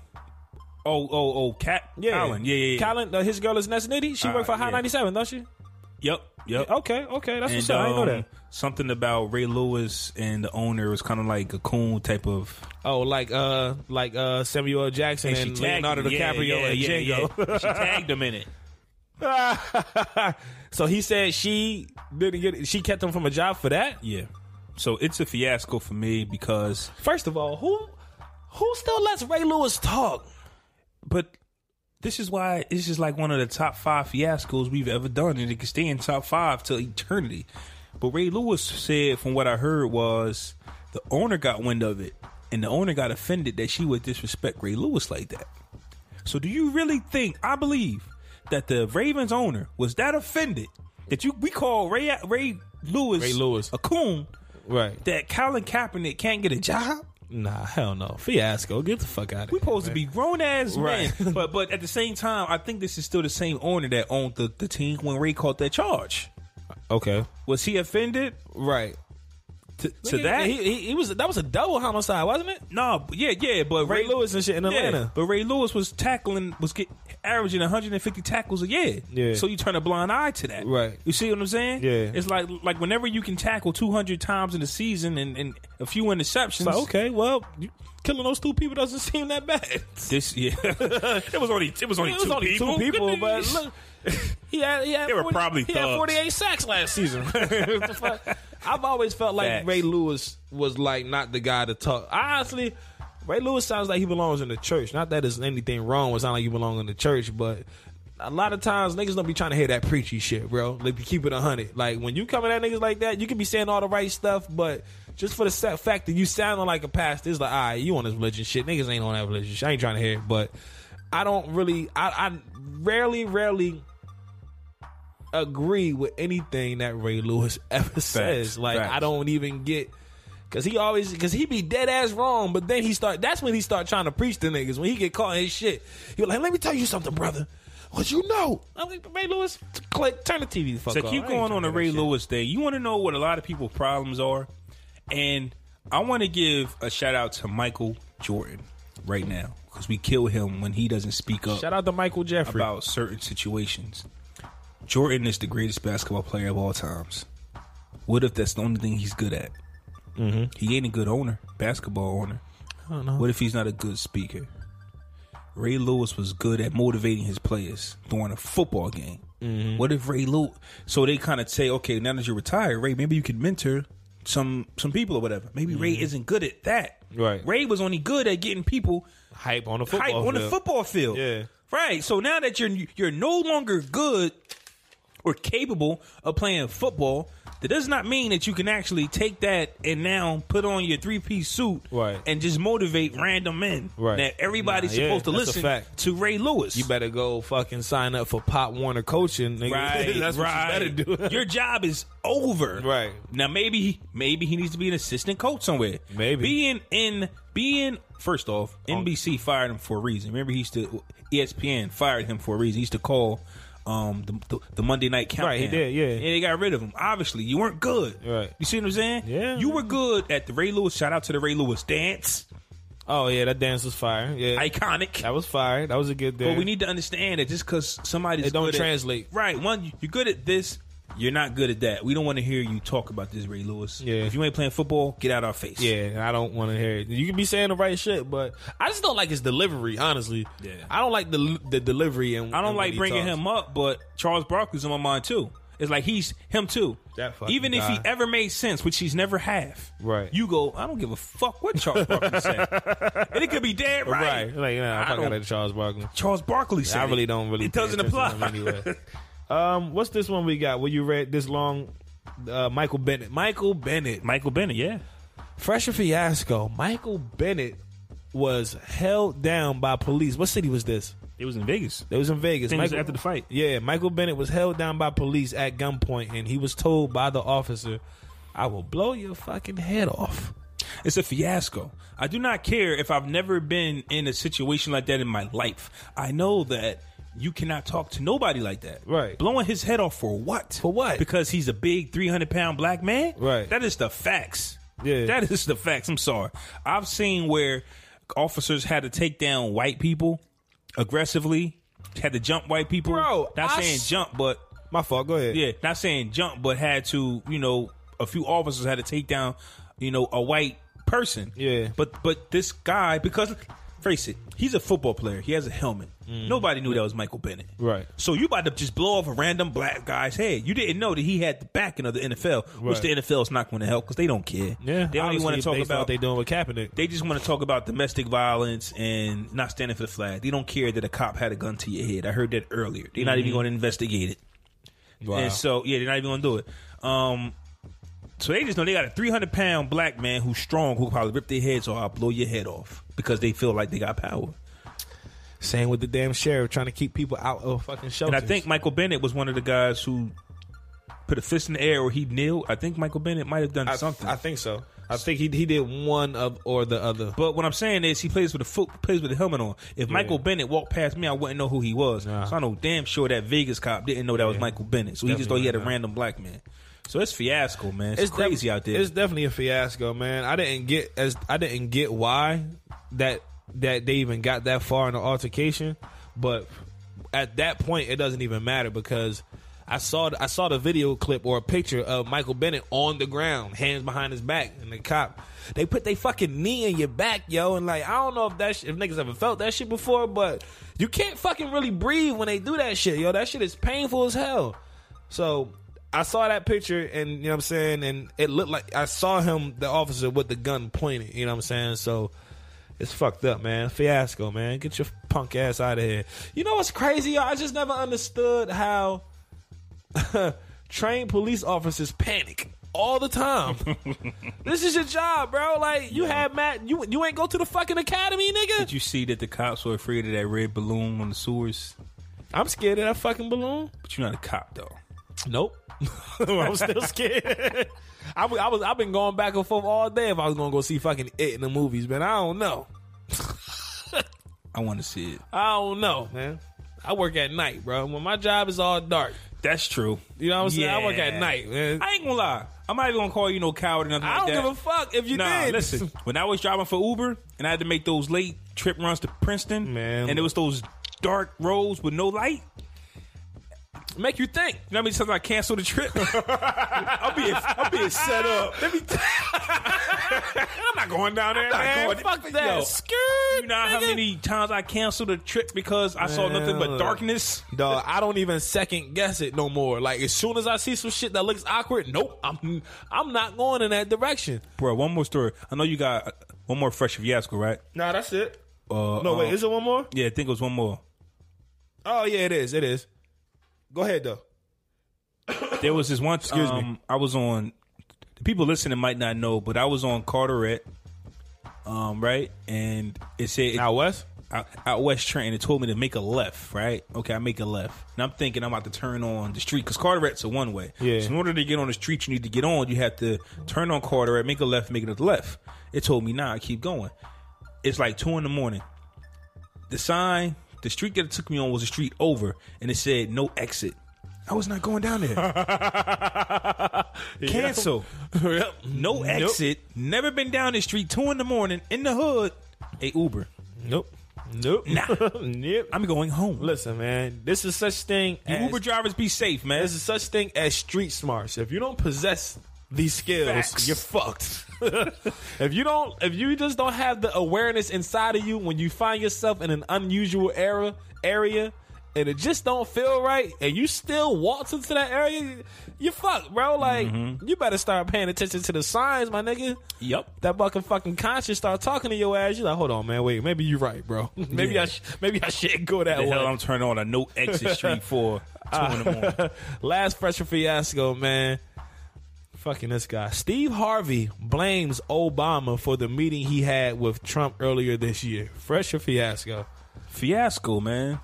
Oh, oh, oh, Cat? Yeah. Colin. Yeah, yeah, yeah. Colin, uh, his girl is Ness Nitty. She uh, worked for Hot yeah. ninety-seven, don't she? Yep. Yep. Okay, okay. That's and, what's up. Um, I didn't know that. Something about Ray Lewis and the owner was kind of like a coon type of. Oh, like uh, like uh, Samuel L. Jackson and, and Leonardo yeah, DiCaprio yeah, and yeah, Django. Yeah, yeah. She tagged him in it. So he said she didn't get it. She kept him from a job for that? Yeah. So it's a fiasco for me because. First of all, who who still lets Ray Lewis talk? But. This is why it's just like one of the top five fiascos we've ever done, and it can stay in top five till eternity. But Ray Lewis said, from what I heard, was the owner got wind of it, and the owner got offended that she would disrespect Ray Lewis like that. So do you really think, I believe, that the Ravens owner was that offended that you we call Ray Ray Lewis, Ray Lewis. a coon, right? That Colin Kaepernick can't get a job? Nah, hell no. Fiasco. Get the fuck out of here. We're supposed man. to be grown-ass right. men. But but at the same time, I think this is still the same owner that owned the, the team when Ray caught that charge. Okay. Was he offended? Right. To, to he, that? He, he, he was, that was a double homicide, wasn't it? No. Yeah, yeah. But Ray, Ray Lewis and shit in Atlanta. Yeah, but Ray Lewis was tackling, was get, averaging one hundred fifty tackles a year. Yeah. So you turn a blind eye to that. Right. You see what I'm saying? Yeah. It's like like whenever you can tackle two hundred times in a season and, and a few interceptions. Like, okay, well, killing those two people doesn't seem that bad. This, yeah. it was only, it was only, it was two, only people. two people. But look. He had, he had they were forty, probably thugs. He had forty-eight sacks last season. I've always felt like Facts. Ray Lewis was like not the guy to talk. Honestly, Ray Lewis sounds like he belongs in the church. Not that there's anything wrong with sounding like you belong in the church, but a lot of times niggas don't be trying to hear that preachy shit, bro. Like, keep it one hundred. Like, when you coming at niggas like that, you can be saying all the right stuff, but just for the fact that you sounding like a pastor, it's like, all right, you on this religion shit. Niggas ain't on that religion shit. I ain't trying to hear it, but I don't really, I, I rarely, rarely agree with anything that Ray Lewis ever says. Facts, like facts. I don't even get, cause he always, cause he be dead ass wrong, but then he start, that's when he start trying to preach to niggas, when he get caught in his shit. He like, let me tell you something, brother. What you know? I'm like, Ray Lewis, click, turn the T V the fuck off. So keep going on the Ray Lewis thing. You want to know what a lot of people's problems are? And I want to give a shout out to Michael Jordan right now, because we kill him when he doesn't speak up. Shout out to Michael Jeffrey about certain situations. Jordan is the greatest basketball player of all times. What if that's the only thing he's good at? Mm-hmm. He ain't a good owner, basketball owner. I don't know. What if he's not a good speaker? Ray Lewis was good at motivating his players during a football game. Mm-hmm. What if Ray Lewis? So they kind of say, okay, now that you're retired, Ray, maybe you could mentor some some people or whatever. Maybe mm-hmm. Ray isn't good at that. Right. Ray was only good at getting people hype on the football hype field. on the football field. Yeah. Right. So now that you're you're no longer good or capable of playing football, that does not mean that you can actually take that and now put on your three-piece suit right. and just motivate random men right. that everybody's nah, supposed yeah, to listen to Ray Lewis. You better go fucking sign up for Pop Warner coaching, nigga. Right, that's right. What you better do. Your job is over. Right. Now, maybe maybe he needs to be an assistant coach somewhere. Maybe. Being in, being first off, N B C fired him for a reason. Remember, he used to, E S P N fired him for a reason. He used to call Um, the, the the Monday night countdown. Right, he did, yeah. And they got rid of him. Obviously, you weren't good. Right. You see what I'm saying? Yeah. You were good at the Ray Lewis. Shout out to the Ray Lewis dance. Oh yeah, that dance was fire. Yeah, iconic. That was fire. That was a good dance. But we need to understand that just because somebody's it don't good translate. At, right. One, you're good at this. You're not good at that. We don't want to hear you talk about this, Ray Lewis. Yeah. If you ain't playing football, get out our face. Yeah, I don't want to hear it. You can be saying the right shit, but I just don't like his delivery, honestly. Yeah. I don't like the the delivery. And I don't like bringing him up, but Charles Barkley's in my mind, too. It's like he's him, too. That fucking Even guy. If he ever made sense, which he's never have. Right. You go, I don't give a fuck what Charles Barkley said. And it could be dead right. Right. Like, nah, I, I don't like Charles Barkley. Charles Barkley said I really don't really It doesn't apply. Anyway. Um, what's this one we got? Where you read this long? Uh, Michael Bennett. Michael Bennett. Michael Bennett. Yeah. Fresher fiasco. Michael Bennett was held down by police. What city was this? It was in Vegas. It was in Vegas. Michael, was after the fight. Yeah. Michael Bennett was held down by police at gunpoint, and he was told by the officer, "I will blow your fucking head off." It's a fiasco. I do not care if I've never been in a situation like that in my life. I know that. You cannot talk to nobody like that. Right. Blowing his head off for what? For what? Because he's a big three hundred pound black man? Right. That is the facts. Yeah. That is the facts. I'm sorry. I've seen where officers had to take down white people aggressively, had to jump white people. Bro. Not I saying s- jump, but My fault. Go ahead. Yeah, not saying jump, but had to, you know, a few officers had to take down, you know, a white person. Yeah. But but this guy, because face it, he's a football player. He has a helmet. Mm. Nobody knew that was Michael Bennett. Right. So you about to just blow off a random black guy's head. You didn't know that he had the backing of the N F L, right. Which the N F L is not going to help because they don't care. Yeah. They only want to talk about what they doing with Kaepernick. They just want to talk about domestic violence and not standing for the flag. They don't care that a cop had a gun to your head. I heard that earlier. They're mm-hmm. not even going to investigate it. Wow. And so yeah, they're not even going to do it. Um. So they just know they got a three hundred pound black man who's strong, who probably rip their heads off. I'll blow your head off because they feel like they got power. Same with the damn sheriff trying to keep people out of fucking shelters. And I think Michael Bennett was one of the guys who put a fist in the air or he kneeled. I think Michael Bennett might have done I, something. I think so. I think he he did one of or the other. But what I'm saying is he plays with a foot, plays with a helmet on. If yeah. Michael Bennett walked past me, I wouldn't know who he was. Nah. So I know damn sure that Vegas cop didn't know that yeah. was Michael Bennett. So definitely he just thought he had a nah. random black man. So it's fiasco, man. It's, it's crazy def- out there. It's definitely a fiasco, man. I didn't get as I didn't get why that that they even got that far in the altercation, but at that point it doesn't even matter because I saw I saw the video clip or a picture of Michael Bennett on the ground, hands behind his back, and the cop they put their fucking knee in your back, yo, and like I don't know if that sh- if niggas ever felt that shit before, but you can't fucking really breathe when they do that shit, yo. That shit is painful as hell. So. I saw that picture and, you know what I'm saying, and it looked like I saw him, the officer, with the gun pointed, you know what I'm saying? So it's fucked up, man. Fiasco, man. Get your punk ass out of here. You know what's crazy, y'all? I just never understood how trained police officers panic all the time. This is your job, bro. Like, you yeah. had Matt, you, you ain't go to the fucking academy, nigga. Did you see that the cops were afraid of that red balloon on the sewers? I'm scared of that fucking balloon. But you're not a cop, though. Nope. I'm still scared. I, I was I've been going back and forth all day if I was gonna go see fucking It in the movies, man. I don't know. I want to see it. I don't know, man. I work at night, bro. When my job is all dark. That's true. You know what I'm saying? Yeah. I work at night, man. I ain't gonna lie. I'm not even gonna call you no coward or nothing like that. I don't that. give a fuck if you nah, did. Listen, when I was driving for Uber and I had to make those late trip runs to Princeton, man, and it was those dark roads with no light. Make you think. You know how many times I cancel the trip? I'm being, I'm being set up. Let me t- I'm not going down there, man. Going, Fuck that. Yo, Skirt, you know nigga. How many times I canceled a trip because I man, saw nothing but darkness? Dog, I don't even second guess it no more. Like, as soon as I see some shit that looks awkward, nope, I'm I'm not going in that direction. Bro, one more story. I know you got one more fresh fiasco, right? Nah, that's it. Uh, no, um, wait, is it one more? Yeah, I think it was one more. Oh, yeah, it is. It is. Go ahead, though. There was this one... Excuse um, me. I was on... The people listening might not know, but I was on Carteret, um, right? And it said... It, out west? Out, out west Trenton. It told me to make a left, right? Okay, I make a left. And I'm thinking I'm about to turn on the street, because Carteret's a one-way. Yeah. So in order to get on the street you need to get on, you have to turn on Carteret, make a left, make it to the left. It told me, nah, I keep going. It's like two in the morning. The sign... The street that it took me on was a street over, and it said no exit. I was not going down there. Cancel. Yep. No exit. Nope. Never been down this street. Two in the morning in the hood. Hey, Uber. Nope. Nope. Nah. Yep. I'm going home. Listen, man. This is such thing. You as, Uber drivers, be safe, man. This is such thing as street smarts. If you don't possess these skills, facts, you're fucked. If you don't, if you just don't have the awareness inside of you when you find yourself in an unusual era area, and it just don't feel right, and you still waltz into that area, you're fucked, bro. Like mm-hmm. you better start paying attention to the signs, my nigga. Yep. That fucking fucking conscience start talking to your ass. You're like, hold on, man, wait, maybe you're right, bro. maybe yeah. I sh- maybe I should go that the way. Hell, I'm turning on a no exit street for two uh, in the morning. Last pressure fiasco, man. Fucking this guy. Steve Harvey blames Obama for the meeting he had with Trump earlier this year. Fresh or fiasco? Fiasco, man.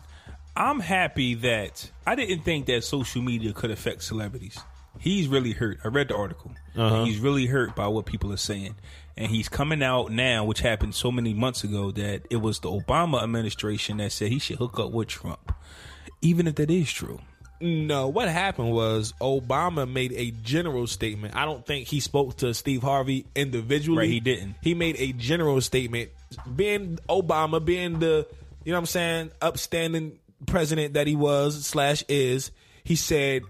I'm happy that I didn't think that social media could affect celebrities. He's really hurt. I read the article. Uh-huh. He's really hurt by what people are saying. And he's coming out now, which happened so many months ago, that it was the Obama administration that said he should hook up with Trump. Even if that is true. No, what happened was Obama made a general statement. I don't think he spoke to Steve Harvey individually. Right, he didn't. He made a general statement. Being Obama, being the, you know what I'm saying, upstanding president that he was slash is, he said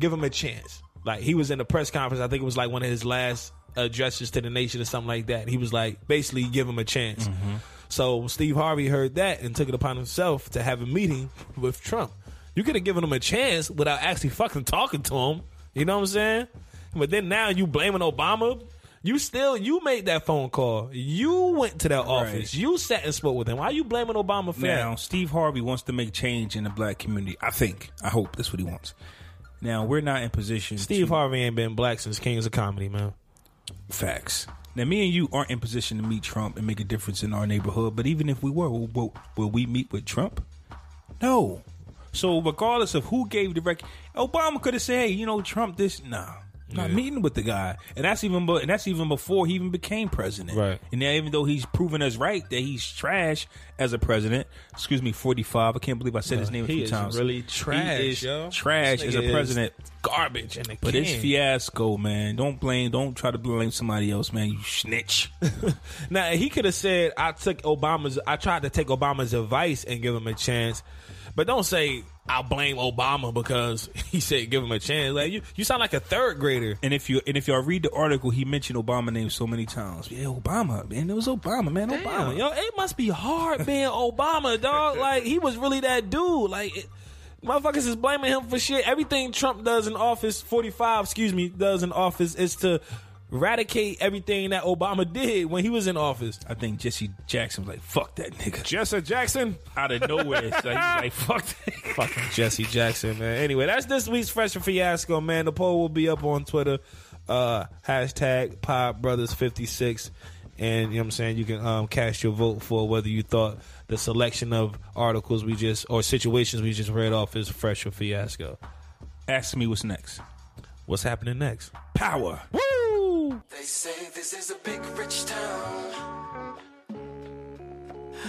give him a chance. Like, he was in a press conference. I think it was like one of his last addresses to the nation or something like that. He was like, basically, give him a chance. Mm-hmm. So Steve Harvey heard that and took it upon himself to have a meeting with Trump. You could have given him a chance without actually fucking talking to him. You know what I'm saying? But then now you blaming Obama. You still, you made that phone call. You went to that office. Right. You sat and spoke with him. Why are you blaming Obama for that? Now, Steve Harvey wants to make change in the black community. I think. I hope that's what he wants. Now, we're not in position Steve to, Harvey ain't been black since Kings of Comedy, man. Facts. Now, me and you aren't in position to meet Trump and make a difference in our neighborhood. But even if we were, will, will we meet with Trump? No. So, regardless of who gave the record, Obama could have said, hey, you know, Trump, this, nah. Not yeah. meeting with the guy. And that's even and that's even before he even became president. Right. And now even though he's proven us right that he's trash as a president. Excuse me, forty-five. I can't believe I said no, his name a few times. He is really trash, he is yo. Trash as a president. Garbage in the But can. It's fiasco, man. Don't blame. Don't try to blame somebody else, man. You snitch. Now, he could have said, I took Obama's, I tried to take Obama's advice and give him a chance. But don't say I blame Obama because he said give him a chance. Like you, you sound like a third grader. And if you and if y'all read the article, he mentioned Obama name so many times. Yeah, Obama, man. It was Obama, man. Damn. Obama, yo. It must be hard being Obama, dog. Like he was really that dude. Like it, motherfuckers is blaming him for shit. Everything Trump does in office, forty-five, excuse me, does in office is to eradicate everything that Obama did when he was in office. I think Jesse Jackson was like, fuck that nigga. Jesse Jackson? Out of nowhere. So he's like, fuck that. Fucking Jesse Jackson, man. Anyway, that's this week's Fresh and Fiasco, man. The poll will be up on Twitter. Uh, hashtag Pod Brothers fifty-six. And, you know what I'm saying, you can um, cast your vote for whether you thought the selection of articles we just, or situations we just read off is Fresh or Fiasco. Ask me what's next. What's happening next? Power. Woo! They say this is a big rich town.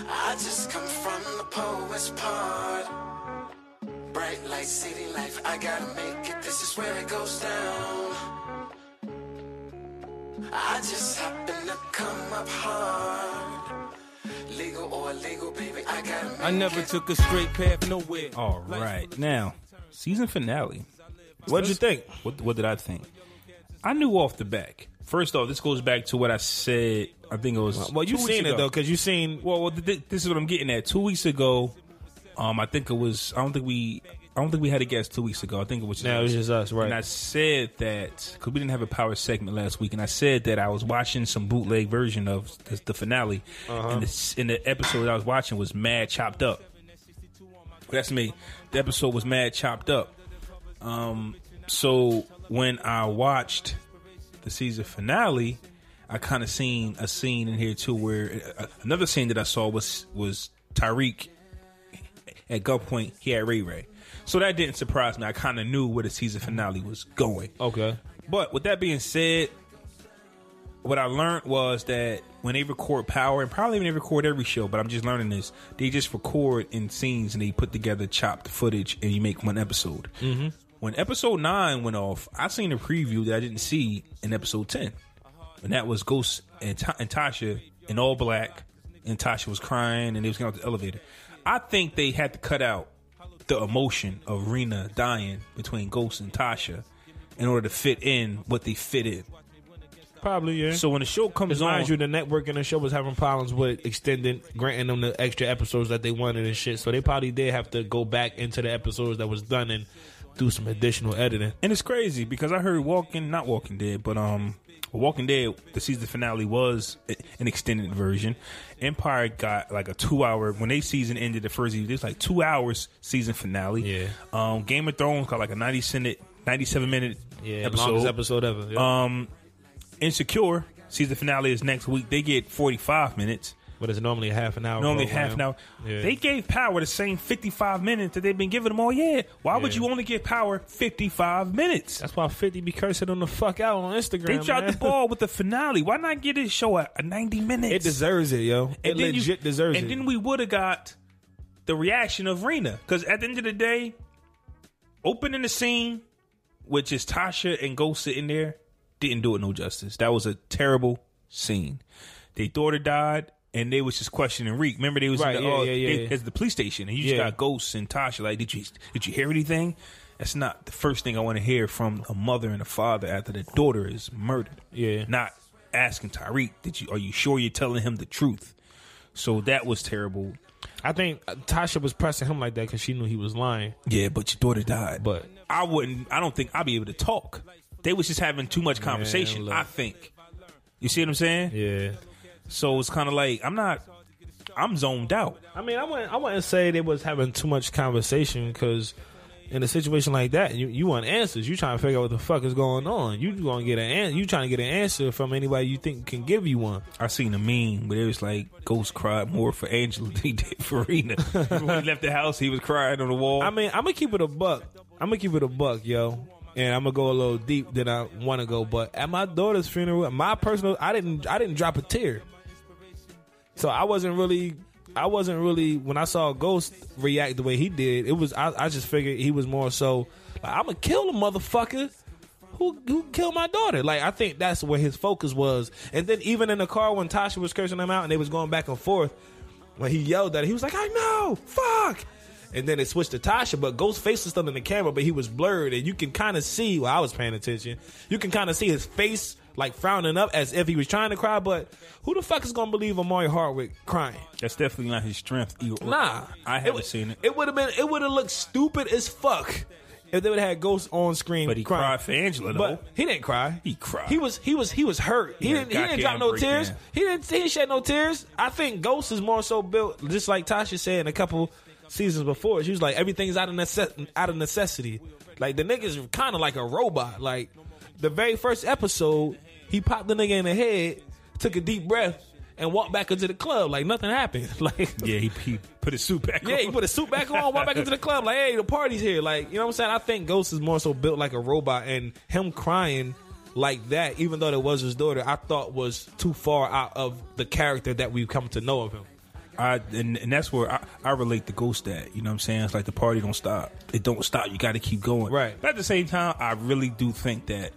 I just come from the poorest part. Bright light, city life, I gotta make it. This is where it goes down. I just happen to come up hard. Legal or illegal, baby, I gotta make it. I never took a straight path nowhere. All right, now, season finale. What'd you think? What, what did I think? I knew off the back. First off, this goes back to what I said. I think it was. Well, you seen it though, because you seen. Well, well th- this is what I'm getting at. Two weeks ago, um, I think it was. I don't think we. I don't think we had a guest two weeks ago. I think it was. Just no, it was just us, right? And I said that because we didn't have a power segment last week, and I said that I was watching some bootleg version of the, the finale, uh-huh. and, the, and the episode I was watching was mad chopped up. That's me. The episode was mad chopped up. Um, so when I watched the season finale, I kind of seen a scene in here too where uh, another scene that I saw was was Tyreek at gunpoint. He had Ray Ray, so that didn't surprise me. I kind of knew where the season finale was going. Okay, but with that being said, what I learned was that when they record Power, and probably when they record every show, but I'm just learning this, they just record in scenes and they put together chopped footage and you make one episode. Mm-hmm. When episode nine went off, I seen a preview that I didn't see in episode ten. And that was Ghost and, T- and Tasha in all black. And Tasha was crying and they was getting out the elevator. I think they had to cut out the emotion of Rena dying between Ghost and Tasha in order to fit in what they fit in. Probably, yeah. So when the show comes on, you, the network and the show was having problems with extending, granting them the extra episodes that they wanted and shit. So they probably did have to go back into the episodes that was done and do some additional editing. And it's crazy because I heard Walking, not Walking Dead, but um, Walking Dead, the season finale was an extended version. Empire got like a two hour, when they season ended the first season, it was like two hours season finale. Yeah. Um, Game of Thrones got like a ninety minute, ninety-seven minute yeah, episode. Longest episode ever. Yeah. Um, Insecure, season finale is next week. They get forty-five minutes. But it's normally half an hour. Normally half an hour. Yeah. They gave Power the same fifty-five minutes that they've been giving them all year. Why yeah. would you only give Power fifty-five minutes? That's why fifty be cursing them the fuck out on Instagram. They dropped the ball with the finale. Why not give this show a, a ninety minutes? It deserves it, yo. It legit you, deserves and it. And then we would have got the reaction of Rena. Because at the end of the day, opening the scene, which is Tasha and Ghost sitting there, didn't do it no justice. That was a terrible scene. Their daughter died. And they was just questioning Reek. Remember, they was right, in the, yeah, oh, yeah, yeah, they, yeah. It's the police station, and you just yeah. got Ghosts and Tasha. Like, did you did you hear anything? That's not the first thing I want to hear from a mother and a father after their daughter is murdered. Yeah. Not asking Tyreek, did you? Are you sure you're telling him the truth? So that was terrible. I think Tasha was pressing him like that because she knew he was lying. Yeah, but your daughter died. But I wouldn't. I don't think I'd be able to talk. They was just having too much conversation. Man, I think. You see what I'm saying? Yeah. So it's kind of like I'm not. I'm zoned out. I mean, I wouldn't. I wouldn't say they was having too much conversation because in a situation like that, you, you want answers. You trying to figure out what the fuck is going on. You gonna get an answer. You trying to get an answer from anybody you think can give you one. I seen a meme where it was like Ghost cried more for Angela than he did for Rena. When he left the house, he was crying on the wall. I mean, I'm gonna keep it a buck. I'm gonna keep it a buck, yo. And I'm gonna go a little deep than I want to go. But at my daughter's funeral, my personal, I didn't, I didn't drop a tear. So I wasn't really. I wasn't really when I saw Ghost react the way he did. It was I, I just figured he was more so like, I'm gonna kill a motherfucker who who killed my daughter. Like I think that's where his focus was. And then even in the car when Tasha was cursing him out and they was going back and forth, when he yelled at it, he was like, I know, fuck. And then it switched to Tasha, but Ghost's face was still in the camera, but he was blurred, and you can kind of see. Well, I was paying attention. You can kind of see his face like frowning up as if he was trying to cry, but who the fuck is gonna believe Omari Hardwick crying? That's definitely not his strength. Either. Nah, I haven't it, seen it. It would have been. It would have looked stupid as fuck if they would have had Ghost on screen. But he crying. cried for Angela. Though. But he didn't cry. He cried. He was. He was. He was hurt. He, he didn't. He didn't drop no tears. Down. He didn't. He didn't shed no tears. I think Ghost is more so built, just like Tasha said in a couple seasons before. She was like, everything's out of necess- out of necessity. Like the nigga's kind of like a robot. Like. The very first episode, he popped the nigga in the head, took a deep breath, and walked back into the club like nothing happened. Like, yeah, he, he put his suit back yeah, on. Yeah, he put his suit back on, walked back into the club like, hey, the party's here. Like, you know what I'm saying? I think Ghost is more so built like a robot, and him crying like that, even though it was his daughter, I thought was too far out of the character that we've come to know of him. I, and, and that's where I, I relate to Ghost at. You know what I'm saying? It's like the party don't stop. It don't stop. You got to keep going. Right. But at the same time, I really do think that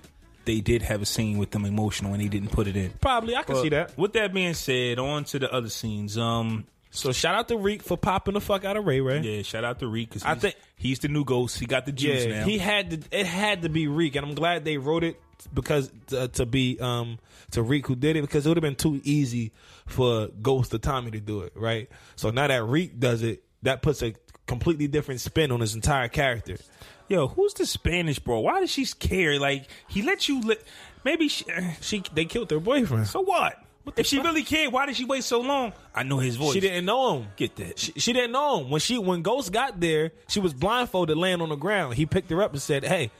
they did have a scene with them emotional and they didn't put it in. Probably. I can but see that. With that being said, on to the other scenes. Um, so shout out to Reek for popping the fuck out of Ray Ray. Yeah, shout out to Reek because I think he's the new Ghost. He got the juice yeah, now. He had to, it had to be Reek, and I'm glad they wrote it because uh, to be um, to Reek who did it, because it would have been too easy for Ghost to Tommy to do it, right? So now that Reek does it, that puts a completely different spin on his entire character. Yo, who's the Spanish bro? Why does she care? Like, he let you... Li- Maybe she, she... They killed their boyfriend. So what? what if she fuck? really cared, why did she wait so long? I know his voice. She didn't know him. Get that. She, she didn't know him. When she when Ghost got there, she was blindfolded laying on the ground. He picked her up and said, hey...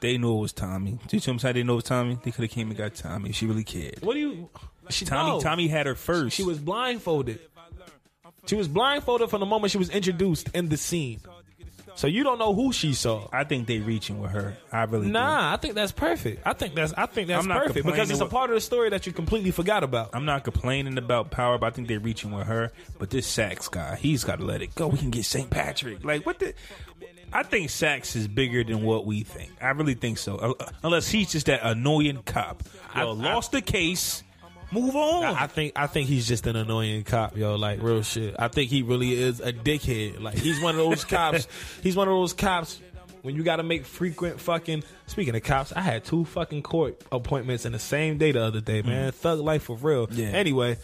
They knew it was Tommy. Do you tell me how they know it was Tommy? They could have came and got Tommy if she really cared. What do you... She, Tommy no. Tommy had her first. She, she was blindfolded. She was blindfolded from the moment she was introduced in the scene. So you don't know who she saw. I think they reaching with her. I really nah. Do. I think that's perfect. I think that's I think that's perfect because it's a part of the story that you completely forgot about. I'm not complaining about Power, but I think they reaching with her. But this Sachs guy, he's got to let it go. We can get Saint Patrick. Like what the? I think Sachs is bigger than what we think. I really think so. Uh, unless he's just that annoying cop. Yo, I lost the case. Move on. I think I think he's just an annoying cop, yo. Like real shit. I think he really is a dickhead. Like he's one of those cops. He's one of those cops when you got to make frequent fucking. Speaking of cops, I had two fucking court appointments in the same day the other day, man. Mm. Thug life for real. Yeah. Anyway,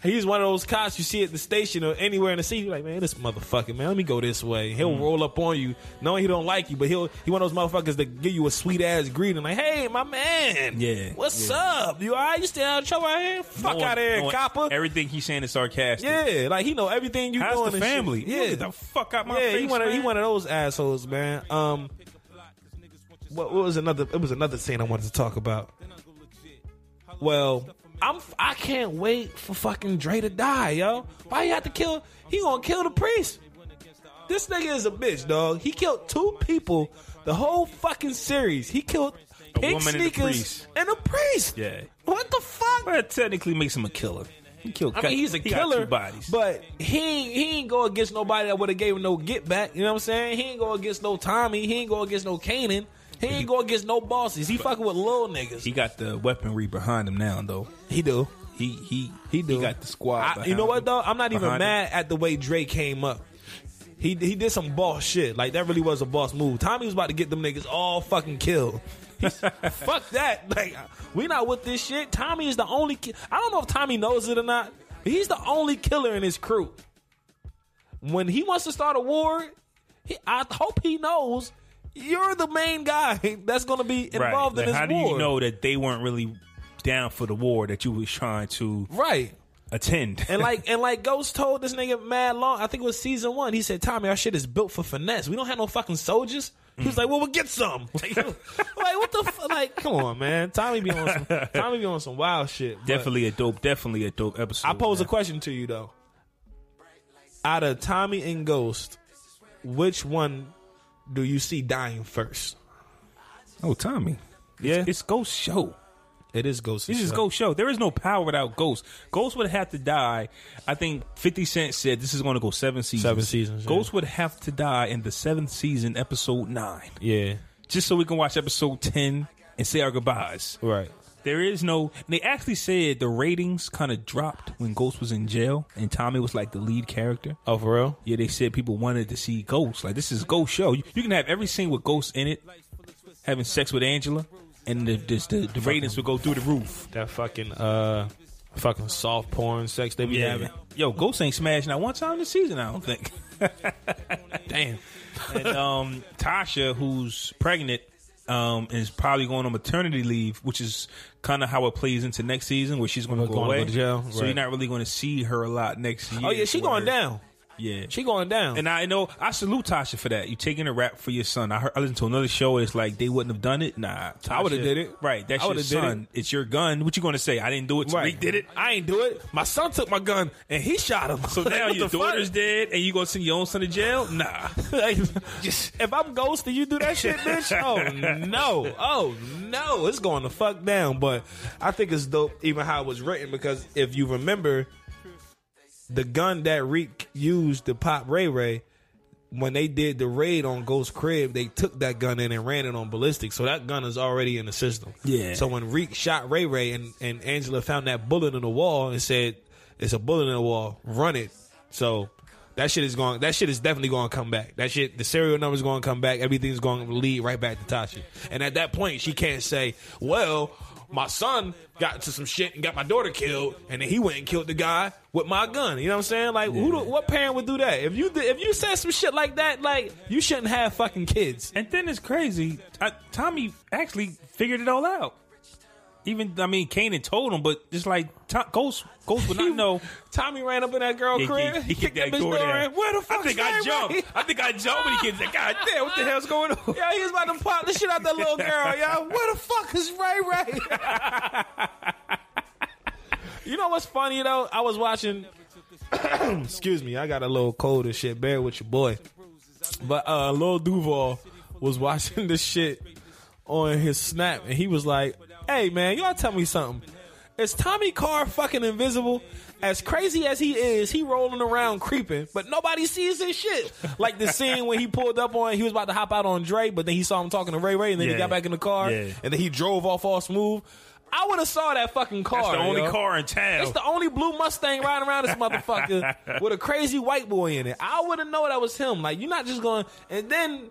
he's one of those cops you see at the station or anywhere in the city. You're like, man, this motherfucker, man. Let me go this way. He'll mm. roll up on you, knowing he don't like you, but he'll he one of those motherfuckers that give you a sweet ass greeting, like, hey, my man, yeah, what's yeah. up? You all right? You stay out of trouble out here? Fuck no out of here, no copper. Everything he's saying is sarcastic. Yeah, like he know everything you doing. The family, shit. yeah, get the fuck out my yeah, face. He one, of, he one of those assholes, man. Um. What was another? It was another scene I wanted to talk about. Well, I'm I can't wait for fucking Dre to die, yo. Why you have to kill? He gonna kill the priest. This nigga is a bitch, dog. He killed two people the whole fucking series. He killed Pink Sneakers and a priest. Yeah. What the fuck? That technically makes him a killer. He killed. I mean, he's a he killer, but he he ain't go against nobody that would have gave him no get back. You know what I'm saying? He ain't go against no Tommy. He ain't go against no Kanan. He ain't he, going against no bosses. He fucking with little niggas. He got the weaponry behind him now, though. He do. He he he do. He got the squad. I, you know what though? I'm not even mad him. at the way Dre came up. He he did some boss shit. Like, that really was a boss move. Tommy was about to get them niggas all fucking killed. He's, fuck that. Like, we not with this shit. Tommy is the only ki- I don't know if Tommy knows it or not. He's the only killer in his crew. When he wants to start a war, he, I hope he knows you're the main guy that's going to be involved right. like, in this how war. How do you know that they weren't really down for the war that you was trying to right. attend? And like and like Ghost told this nigga mad long, I think it was season one, he said, Tommy, our shit is built for finesse. We don't have no fucking soldiers. He was like, well, we'll get some. Like, like what the fuck? Like, come on, man. Tommy be on some, Tommy be on some wild shit. Definitely a dope, definitely a dope episode. I pose man. a question to you, though. Out of Tommy and Ghost, which one do you see dying first? Oh, Tommy. Yeah. It's, it's Ghost's show. It is Ghost's this show. This is Ghost's show. There is no Power without Ghost. Ghost would have to die. I think fifty Cent said this is going to go seven seasons. Seven seasons. Ghost yeah. would have to die in the seventh season, episode nine. Yeah. Just so we can watch episode ten and say our goodbyes. Right. There is no... And they actually said the ratings kind of dropped when Ghost was in jail and Tommy was like the lead character. Oh, for real? Yeah, they said people wanted to see Ghost. Like, this is Ghost show. You, you can have every scene with Ghost in it, having sex with Angela, and the the, the, the ratings would go through the roof. That fucking... uh Fucking soft porn sex they be yeah. having. Yo, Ghost ain't smashing out one time this season, I don't think. Damn. And um, Tasha, who's pregnant... Um, is probably going on maternity leave, which is kind of how it plays into next season, where she's going to go away. To jail, right. So you're not really going to see her a lot next year. Oh yeah, she going her. down. Yeah, she going down. And I know I salute Tasha for that. You taking a rap for your son. I heard, I listened to another show. It's like they wouldn't have done it. Nah, Tasha, I would have did it. Right, that's your son. It. It's your gun. What you going to say? I didn't do it. Tyreek right. did it. I ain't do it. My son took my gun and he shot him. So now your daughter's fuck? dead and you going to send your own son to jail? Nah. Like, just, if I'm Ghost and you do that shit, bitch. Oh no. Oh no. It's going the fuck down. But I think it's dope, even how it was written, because if you remember, the gun that Reek used to pop Ray Ray, when they did the raid on Ghost Crib, they took that gun in and ran it on ballistic. So that gun is already in the system. Yeah. So when Reek shot Ray Ray and, and Angela found that bullet in the wall and said, it's a bullet in the wall, run it. So that shit is going, that shit is definitely going to come back. That shit, the serial number is going to come back. Everything's going to lead right back to Tasha. And at that point, she can't say, well, my son got into some shit and got my daughter killed, and then he went and killed the guy with my gun. You know what I'm saying? Like, yeah. who? Do, what parent would do that? If you did, if you said some shit like that, like, you shouldn't have fucking kids. And then it's crazy. I, Tommy actually figured it all out. Even, I mean, Kanan told him, but it's like, Tom, Ghost, Ghost would not know. Tommy ran up in that girl crib. He, he, he kicked, kicked that, that bitch door in. Where the fuck I think I jumped. Right? I think I jumped when he kicked that. God damn, what the hell's going on? Yeah, he was about to pop the shit out that little girl, yo. Where the fuck is Ray Ray? You know what's funny, though? I was watching, excuse me, I got a little cold and shit. Bear with your boy. But uh, Lil Duval was watching this shit on his Snap, and he was like, hey, man, y'all tell me something. Is Tommy Carr fucking invisible? As crazy as he is, he rolling around creeping, but nobody sees his shit. Like the scene when he pulled up on, he was about to hop out on Dre, but then he saw him talking to Ray Ray, and then yeah. he got back in the car, yeah. and then he drove off all smooth. I would have saw that fucking car. That's the only yo. car in town. It's the only blue Mustang riding around this motherfucker with a crazy white boy in it. I would have known that was him. Like, you're not just going, and then...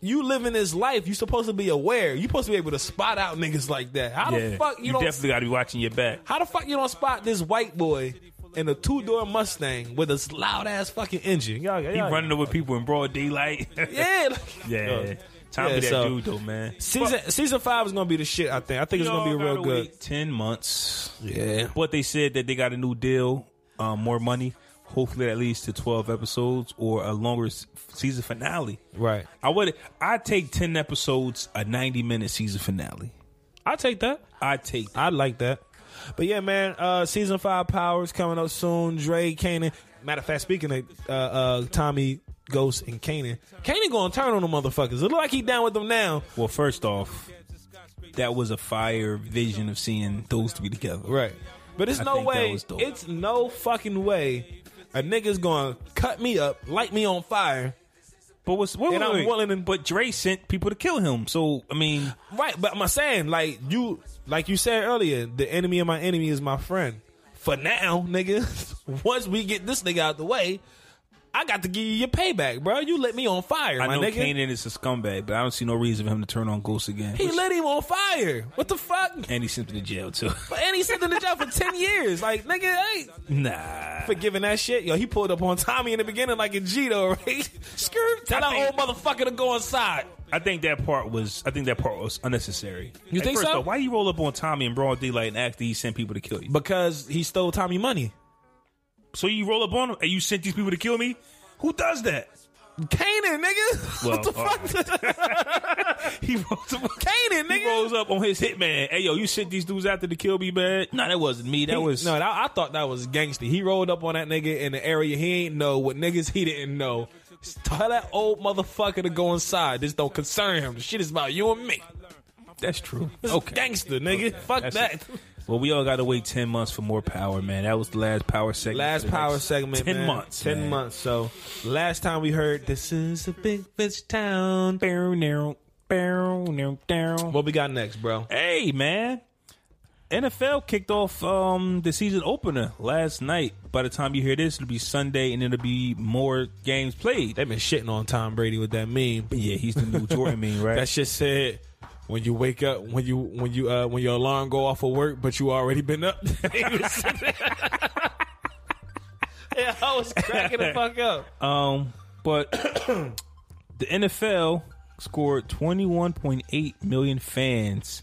You living this life, you supposed to be aware. You supposed to be able to spot out niggas like that. How yeah, the fuck you, you don't... You definitely got to be watching your back. How the fuck you don't spot this white boy in a two-door Mustang with a loud-ass fucking engine? Y'all, y'all, he y'all, running over people in broad daylight. Yeah. Like, yeah. Yo, Tommy yeah, that so, dude, though, man. Season but, season five is going to be the shit, I think. I think it's going to be real good. Wait ten months. Yeah. But they said that they got a new deal, um, more money. Hopefully that leads to twelve episodes or a longer season finale. Right. I would. I take ten episodes, a ninety minute season finale. I take that. I take that. I like that. But yeah, man, uh, season five Powers coming up soon. Dre, Kanan. Matter of fact, speaking of uh, uh, Tommy, Ghost, and Kanan, Kanan gonna turn on the motherfuckers. It look like he down with them now. Well, first off, that was a fire vision of seeing those three together. Right. But it's I no way. It's no fucking way a nigga's gonna cut me up, light me on fire. But what's what? And wait, I'm wait. willing. To, but Dre sent people to kill him. So I mean, right? But I'm saying, like you, like you said earlier, the enemy of my enemy is my friend. For now, nigga. Once we get this nigga out the way, I got to give you your payback, bro. You lit me on fire, I my know nigga. Kanan is a scumbag, but I don't see no reason for him to turn on Ghost again. He Which... lit him on fire. What the fuck? And he sent him to jail, too. And he sent him to jail for ten years. Like, nigga, ain't nah. forgiving that shit. Yo, he pulled up on Tommy in the beginning like a G, though, right? Skirt. Tell that think... old motherfucker to go inside. I think that part was I think that part was unnecessary. You like, think first so? Off, why you roll up on Tommy in broad daylight and act that he sent people to kill you? Because he stole Tommy money. So you roll up on him and you sent these people to kill me? Who does that? Kanan, nigga. Well, what the fuck? Right. he rolls up Kanan, nigga. He rolls up on his hitman. Hey, yo, you sent these dudes out there to kill me, man. No, that wasn't me. That he, was no. I, I thought that was gangster. He rolled up on that nigga in the area he ain't know what niggas he didn't know. Tell that old motherfucker to go inside. This don't concern him. The shit is about you and me. That's true. Okay. Gangster, nigga. Okay. Fuck That's that. It. Well, we all got to wait ten months for more Power, man. That was the last Power segment. Last Power segment, ten man. months. ten man. months. So, last time we heard, this is a big bitch town. Barrel, narrow, barrel, narrow, down. What we got next, bro? Hey, man. N F L kicked off um, the season opener last night. By the time you hear this, it'll be Sunday, and it'll be more games played. They've been shitting on Tom Brady with that meme. But yeah, he's the new Jordan meme, right? That shit said, when you wake up, when you when you uh, when your alarm go off for work, but you already been up. Yeah, I was cracking the fuck up. Um, but the N F L scored twenty-one point eight million fans.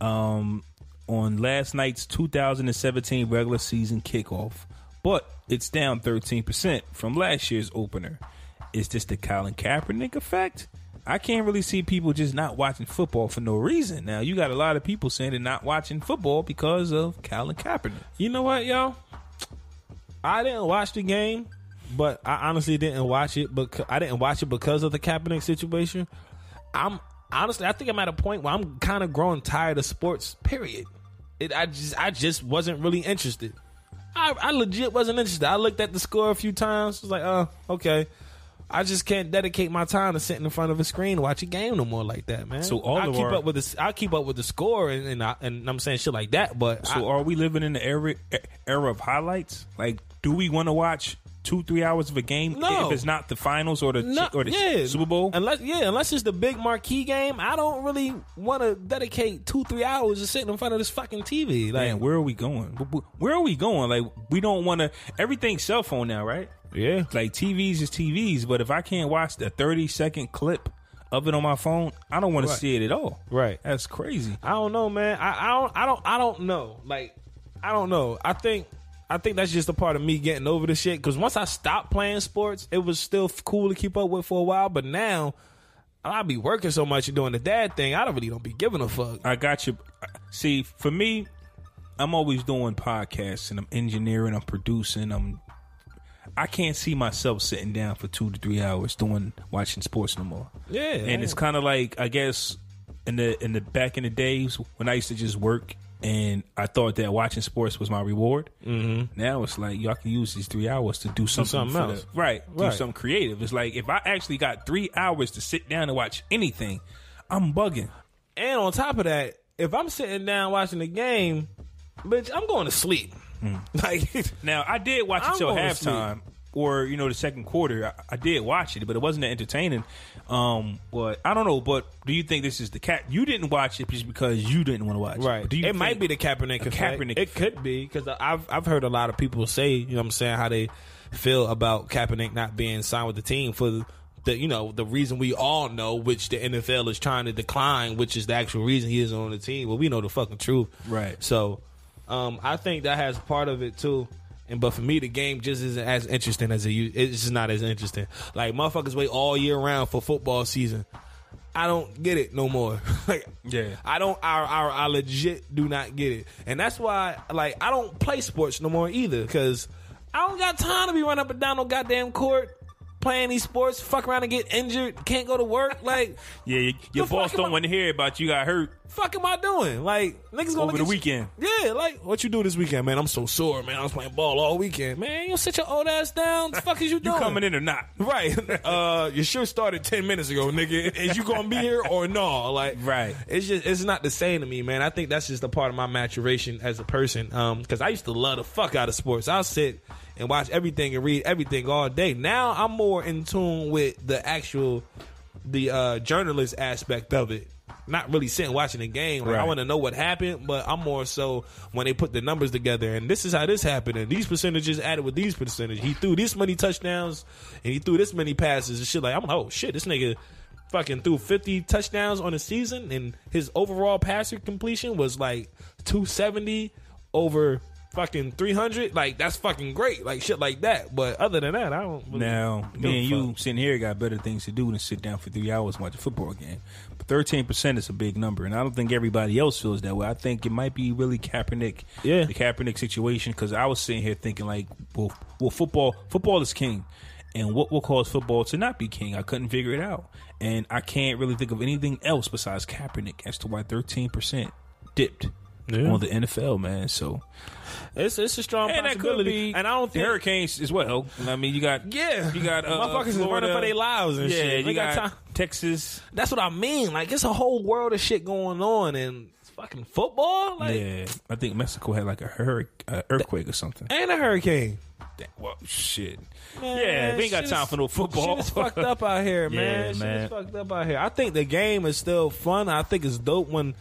Um. On last night's two thousand seventeen regular season kickoff, but it's down thirteen percent from last year's opener. Is this the Colin Kaepernick effect? I can't really see people just not watching football for no reason. Now, you got a lot of people saying they're not watching football because of Colin Kaepernick. You know what, y'all? I didn't watch the game, but I honestly didn't watch it. But I didn't watch it because of the Kaepernick situation. I'm honestly, I think I'm at a point where I'm kind of growing tired of sports, period. It, I just I just wasn't really interested. I, I legit wasn't interested. I looked at the score a few times. Was like, oh, okay. I just can't dedicate my time to sitting in front of a screen and watch a game no more like that, man. So all I keep our, up with the I keep up with the score and and, I, and I'm saying shit like that. But so I, are we living in the era era of highlights? Like, do we want to watch two, three hours of a game no. if it's not the finals or the no, or the yeah. Super Bowl? Unless, yeah, unless it's the big marquee game, I don't really want to dedicate two, three hours to sitting in front of this fucking T V. Like, man, where are we going? Where are we going? Like, we don't want to... Everything's cell phone now, right? Yeah. Like, T Vs is T Vs, but if I can't watch the thirty-second clip of it on my phone, I don't want right. to see it at all. Right. That's crazy. I don't know, man. I, I, don't, I, don't, I don't know. Like, I don't know. I think... I think that's just a part of me getting over the shit. Because once I stopped playing sports, it was still cool to keep up with for a while. But now, I be working so much and doing the dad thing, I don't really don't be giving a fuck. I got you. See, for me, I'm always doing podcasts and I'm engineering, I'm producing. I'm, I can't see myself sitting down for two to three hours doing watching sports no more. Yeah. And man. It's kind of like, I guess, in the in the back in the days when I used to just work. And I thought that watching sports was my reward. Mm-hmm. Now it's like, y'all can use these three hours to do something, do something else. The, right, right. Do something creative. It's like, if I actually got three hours to sit down and watch anything, I'm bugging. And on top of that, if I'm sitting down watching the game, bitch, I'm going to sleep. Mm. Like, now, I did watch it till halftime. Or, you know, the second quarter, I, I did watch it, but it wasn't that entertaining. Um, but I don't know. But do you think this is the Cap? You didn't watch it just because you didn't want to watch right. it. Right. It might be the Kaepernick effect. Kaepernick it could be, because I've I've heard a lot of people say, you know what I'm saying, how they feel about Kaepernick not being signed with the team for the, the you know, the reason we all know, which the N F L is trying to decline, which is the actual reason he isn't on the team. Well, we know the fucking truth. Right. So um, I think that has part of it, too. And but for me, the game just isn't as interesting as it used. It's just not as interesting. Like, motherfuckers wait all year round for football season. I don't get it no more. Like, yeah, I don't. I, I I legit do not get it, and that's why, like, I don't play sports no more either. Because I don't got time to be running up and down no goddamn court playing these sports. Fuck around and get injured. Can't go to work. Like, yeah, your, your boss don't want to hear about you got hurt. fuck am I doing? Like, niggas gonna over look the at weekend. You. Yeah, like, what you do this weekend, man? I'm so sore, man. I was playing ball all weekend, man. You sit your old ass down. The fuck is you doing? You coming in or not? Right. Uh, your shift started ten minutes ago, nigga. Is you gonna be here or no? Like, right. It's just, it's not the same to me, man. I think that's just a part of my maturation as a person. Um, 'cause I used to love the fuck out of sports. I'll sit and watch everything and read everything all day. Now I'm more in tune with the actual, the uh, journalist aspect of it. Not really sitting watching the game. Like, right. I want to know what happened, but I'm more so when they put the numbers together and this is how this happened and these percentages added with these percentages. He threw this many touchdowns and he threw this many passes and shit. Like, I'm oh shit, this nigga fucking threw fifty touchdowns on a season and his overall passer completion was like two seventy over fucking three hundred. Like, that's fucking great. Like, shit like that. But other than that, I don't really. Now, me and you sitting here got better things to do than sit down for three hours and watch a football game. But thirteen percent is a big number, and I don't think everybody else feels that way. I think it might be really Kaepernick. Yeah. The Kaepernick situation, because I was sitting here thinking, like, well, well football football is king. And what will cause football to not be king? I couldn't figure it out. And I can't really think of anything else besides Kaepernick as to why thirteen percent dipped. Yeah. On the N F L, man. So It's it's a strong and possibility. Be, and I don't think hurricanes as well. I mean, you got yeah, you got uh, motherfuckers Florida, is running for their lives and yeah, shit. You, you got, got Texas. That's what I mean. Like, it's a whole world of shit going on, and it's fucking football. Like, yeah, I think Mexico had like a hurric- uh, earthquake or something, and a hurricane. That, well, shit. Man, yeah, we ain't got time is, for no football. Shit is fucked up out here, man. Yeah, man. Shit is fucked up out here. I think the game is still fun. I think it's dope when.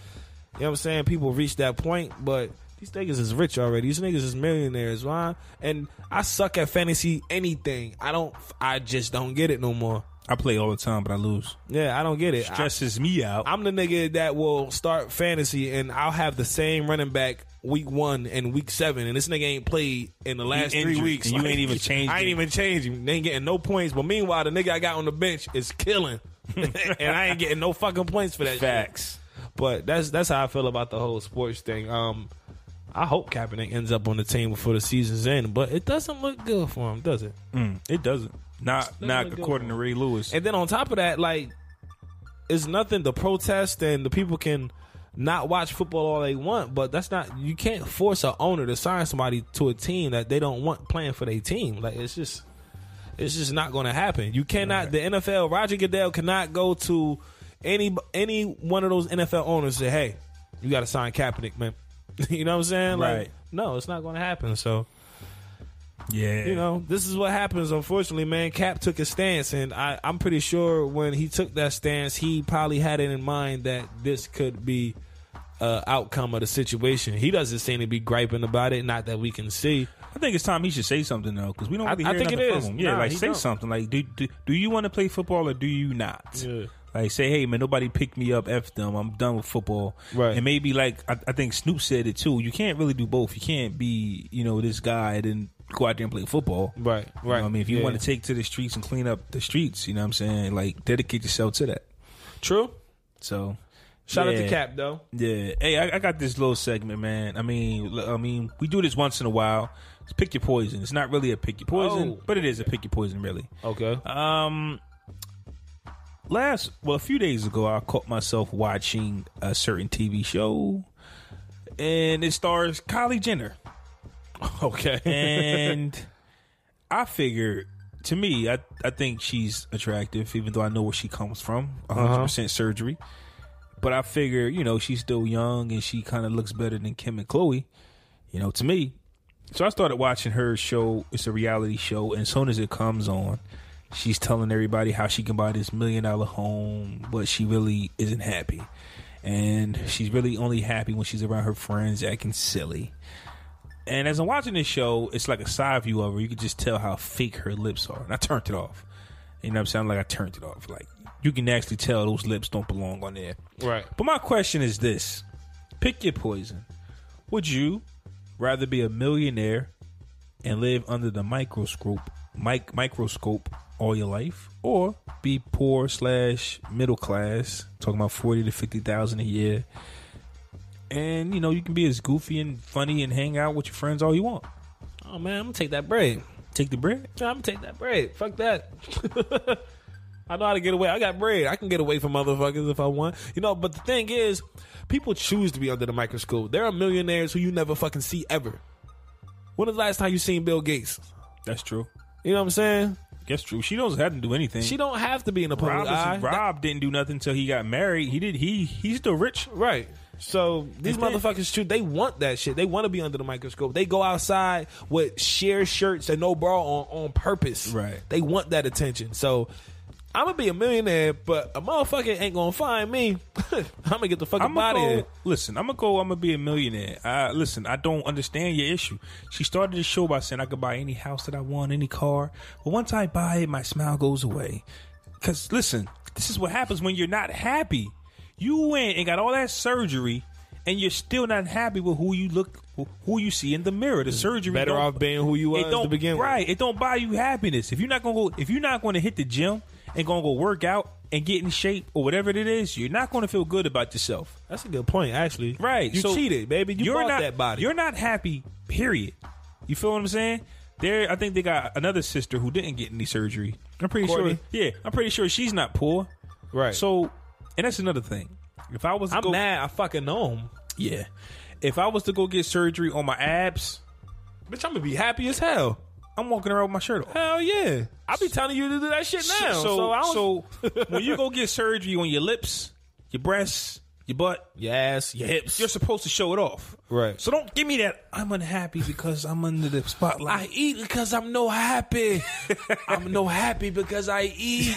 You know what I'm saying? People reach that point, but these niggas is rich already. These niggas is millionaires, right? And I suck at fantasy anything. I don't. I just don't get it no more. I play all the time, but I lose. Yeah, I don't get it. Stresses I, me out. I'm the nigga that will start fantasy, and I'll have the same running back week one and week seven, and this nigga ain't played in the last three weeks. And like, you ain't even changed. I ain't even changed him. They ain't getting no points. But meanwhile, the nigga I got on the bench is killing, and I ain't getting no fucking points for that. Facts. Shit. But that's that's how I feel about the whole sports thing. Um, I hope Kaepernick ends up on the team before the season's end, but it doesn't look good for him, does it? Mm, it doesn't. Not it doesn't not according to Ray Lewis. And then on top of that, like, it's nothing to protest, and the people can not watch football all they want, but that's not. You can't force an owner to sign somebody to a team that they don't want playing for their team. Like, it's just it's just not going to happen. You cannot. Right. The N F L, Roger Goodell cannot go to. Any any one of those N F L owners say, hey, you got to sign Kaepernick, man. You know what I'm saying? Right. Like, no, it's not going to happen. So, yeah. You know, this is what happens, unfortunately, man. Cap took a stance, and I, I'm pretty sure when he took that stance, he probably had it in mind that this could be an outcome of the situation. He doesn't seem to be griping about it, not that we can see. I think it's time he should say something, though, because we don't really I, hear I think nothing it is. From him. Yeah, nah, like, say don't. Something. Like, do, do, do you want to play football or do you not? Yeah. Like, say, hey, man, nobody picked me up. F them. I'm done with football. Right. And maybe, like, I, I think Snoop said it, too. You can't really do both. You can't be, you know, this guy and then go out there and play football. Right, right. You know what I mean? If you yeah. want to take to the streets and clean up the streets, you know what I'm saying? Like, dedicate yourself to that. True. So, shout yeah. out to Cap, though. Yeah. Hey, I, I got this little segment, man. I mean, I mean, we do this once in a while. It's pick your poison. It's not really a pick your poison, oh. but it is a pick your poison, really. Okay. Um... Last, well, a few days ago, I caught myself watching a certain T V show, and it stars Kylie Jenner. Okay. And I figured, to me, I, I think she's attractive, even though I know where she comes from, one hundred percent uh-huh. surgery. But I figure, you know, she's still young, and she kind of looks better than Kim and Khloe, you know, to me. So I started watching her show. It's a reality show, and as soon as it comes on, she's telling everybody how she can buy this million dollar home, but she really isn't happy. And she's really only happy when she's around her friends acting silly. And as I'm watching this show, it's like a side view of her. You can just tell how fake her lips are. And I turned it off. You know what I'm saying? Like, I turned it off. Like, you can actually tell those lips don't belong on there. Right. But my question is this. Pick your poison. Would you rather be a millionaire and live under the microscope, mic- microscope, all your life, or be poor slash middle class, talking about forty to fifty thousand a year, and you know you can be as goofy and funny and hang out with your friends all you want? Oh man, I'm gonna take that bread. Take the bread? Yeah, I'm gonna take that bread. Fuck that. I know how to get away. I got bread. I can get away from motherfuckers if I want. You know, but the thing is, people choose to be under the microscope. There are millionaires who you never fucking see ever. When was the last time you seen Bill Gates? That's true. You know what I'm saying? That's true. She doesn't have to do anything. She don't have to be in the public Rob eye. Is, Rob that, didn't do nothing until he got married. He did. He he's still rich, right? So these then, motherfuckers, too, they want that shit. They want to be under the microscope. They go outside with sheer shirts and no bra on on purpose. Right. They want that attention. So I'm gonna be a millionaire, but a motherfucker ain't gonna find me. I'm gonna get the fucking body go, in. Listen, I'm gonna go. I'm gonna be a millionaire. I, listen, I don't understand your issue. She started the show by saying I could buy any house that I want, any car. But once I buy it, my smile goes away. Cause listen, this is what happens when you're not happy. You went and got all that surgery, and you're still not happy with who you look, who you see in the mirror. The surgery better off being who you was to begin with. Right? It don't buy you happiness if you're not gonna go, if you're not gonna hit the gym and gonna go work out and get in shape or whatever it is, you're not gonna feel good about yourself. That's a good point, actually. Right. You so cheated, baby. You bought that body. You're not happy, period. You feel what I'm saying? There, I think they got another sister who didn't get any surgery. I'm pretty Courtney. sure. Yeah, I'm pretty sure she's not poor. Right. So, and that's another thing. If I was to I'm go, mad I fucking know him. Yeah. If I was to go get surgery on my abs, bitch, I'm gonna be happy as hell. I'm walking around with my shirt off. Hell yeah. I be telling you to do that shit now. So, so, I don't... so when you go get surgery on your lips, your breasts, your butt, your ass, your hips, you're supposed to show it off. Right. So don't give me that I'm unhappy because I'm under the spotlight. I eat because I'm no happy. I'm no happy because I eat.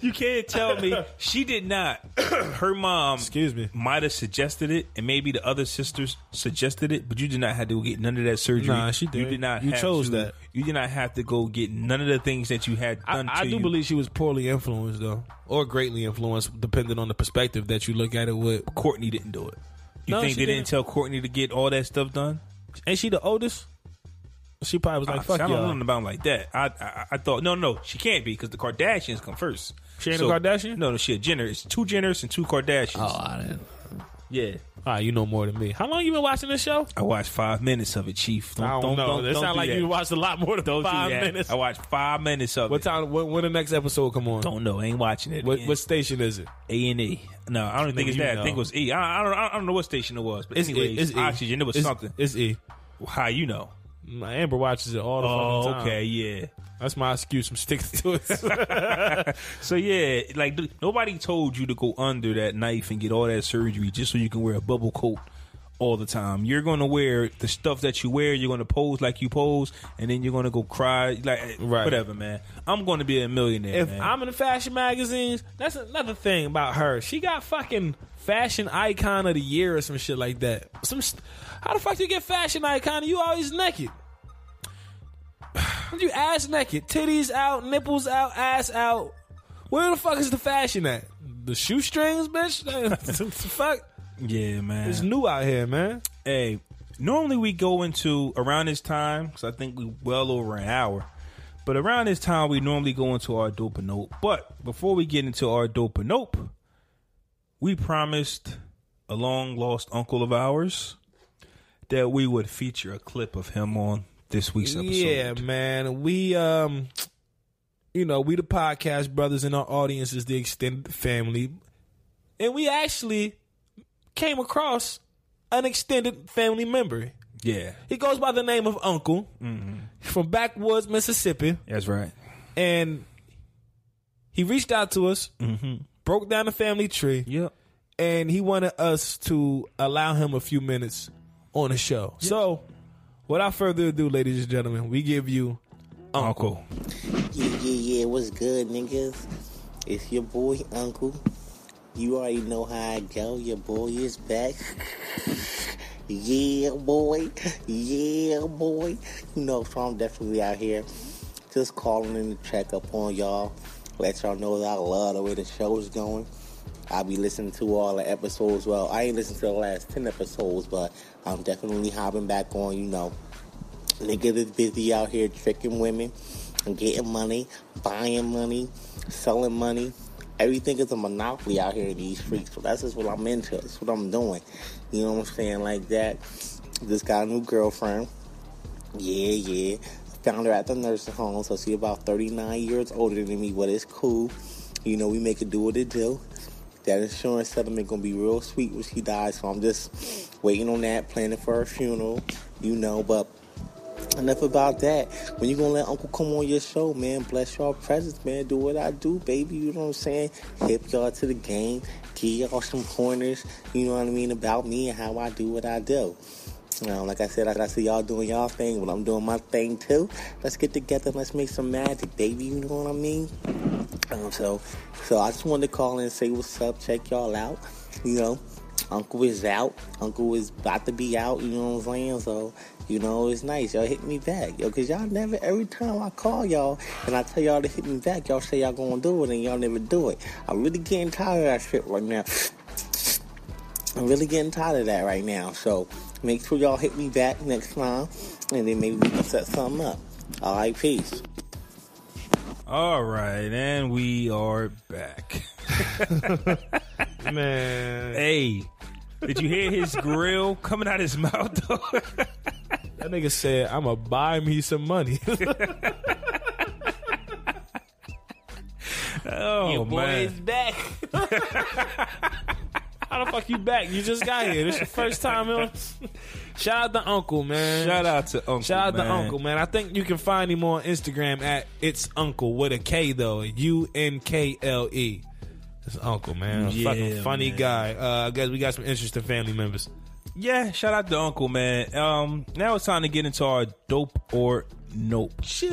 You can't tell me she did not. Her mom, excuse me, might have suggested it, and maybe the other sisters suggested it, but you did not have to get none of that surgery. Nah, she did. You did not. You have chose to, that. You did not have to go get none of the things that you had done. I, I to do you. believe she was poorly influenced, though, or greatly influenced, depending on the perspective that you look at it with. Courtney didn't do it. You no, think they didn't. didn't tell Courtney to get all that stuff done? Ain't she the oldest? She probably was like, I, "Fuck y'all." I don't know about like that. I, I I thought no, no, she can't be because the Kardashians come first. She ain't so, a Kardashian? No, no, she a Jenner. It's two Jenners and two Kardashians. Oh, I didn't. Yeah. All right, you know more than me. How long you been watching this show? I watched five minutes of it, Chief. Don't, I don't, don't know. Don't, it sounds like that. You watched a lot more than don't five minutes. I watched five minutes of what it. What time? When, when the next episode come on? Don't know. I ain't watching it. What, what station is it? A and E. No, I don't think, think it's that. Know. I think it was E. I, I don't. I don't know what station it was. But it's anyway, it's Oxygen. E. It was it's, something. It's E. How you know? My Amber watches it all the oh, time. Oh, okay, yeah. That's my excuse. I'm sticking to it. So, yeah, like, dude, nobody told you to go under that knife and get all that surgery just so you can wear a bubble coat all the time. You're going to wear the stuff that you wear. You're going to pose like you pose, and then you're going to go cry. Like, right. Whatever, man. I'm going to be a millionaire, If man. I'm in the fashion magazines, that's another thing about her. She got fucking fashion icon of the year or some shit like that. Some st- How the fuck do you get fashion icon? You always naked. You ass naked, titties out, nipples out, ass out. Where the fuck is the fashion at? The shoestrings, bitch? The fuck? Yeah, man. It's new out here, man. Hey, normally we go into around this time, because I think we well over an hour. But around this time, we normally go into our dope and nope. But before we get into our dope and nope, we promised a long lost uncle of ours that we would feature a clip of him on this week's episode. Yeah, man. We, um, you know, we the podcast brothers, and our audience is the extended family. And we actually came across an extended family member. Yeah. He goes by the name of Uncle mm-hmm. from Backwoods, Mississippi. That's right. And he reached out to us, mm-hmm. broke down the family tree. Yep. And he wanted us to allow him a few minutes on the show. Yep. So, without further ado, ladies and gentlemen, we give you Uncle. Yeah, yeah, yeah. What's good, niggas? It's your boy, Uncle. You already know how I go. Your boy is back. Yeah, boy. Yeah, boy. You know, so I'm definitely out here just calling in to check up on y'all. Let y'all know that I love the way the show is going. I'll be listening to all the episodes. Well, I ain't listened to the last ten episodes, but I'm definitely hopping back on, you know. Niggas is busy out here tricking women and getting money, buying money, selling money. Everything is a monopoly out here in these streets. So that's just what I'm into. That's what I'm doing. You know what I'm saying? Like that. Just got a new girlfriend. Yeah, yeah. Found her at the nursing home, so she about thirty-nine years older than me, but it's cool. You know, we make it do what it do. That insurance settlement gonna be real sweet when she dies, so I'm just waiting on that, planning for her funeral, you know, but enough about that. When you gonna let Uncle come on your show, man? Bless y'all presence, man. Do what I do, baby, you know what I'm saying? Hip y'all to the game, give y'all some corners, you know what I mean, about me and how I do what I do. Now, like I said, I, I see y'all doing y'all thing, but I'm doing my thing too. Let's get together and let's make some magic, baby, you know what I mean? Um, so, so I just wanted to call in and say what's up, check y'all out, you know, Uncle is out, Uncle is about to be out, you know what I'm saying, so, you know, it's nice, y'all hit me back, yo, cause y'all never, every time I call y'all, and I tell y'all to hit me back, y'all say y'all gonna do it, and y'all never do it. I'm really getting tired of that shit right now, I'm really getting tired of that right now, so, make sure y'all hit me back next time, and then maybe we can set something up. Alright, peace. All right, and we are back. Man. Hey, did you hear his grill coming out his mouth, though? That nigga said, I'm going to buy me some money. Oh, your boy man. Is back. How the fuck you back? You just got here. This is your first time. Man. Shout out to Uncle, man. Shout out to Uncle, Shout out man. to Uncle, man. I think you can find him on Instagram at It's Uncle with a K, though. U N K L E. It's Uncle, man. Yeah, fucking funny man. guy. Uh, I guess we got some interesting family members. Yeah, shout out to Uncle, man. Um, now it's time to get into our dope or nope. Shit.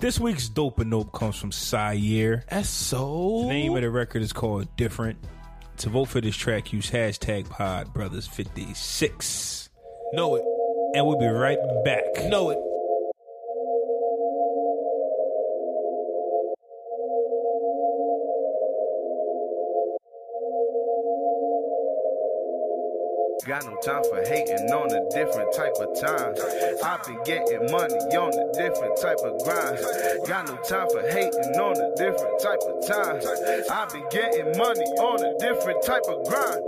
This week's dope or nope comes from Syer. That's so... The name of the record is called Different. To vote for this track, use hashtag Pod Brothers fifty-six. Know it. And we'll be right back. Know it. Got no time for hating on a different type of time. I've been getting money on a different type of grind. Got no time for hating on a different type of time. I've been getting money on a different type of grind.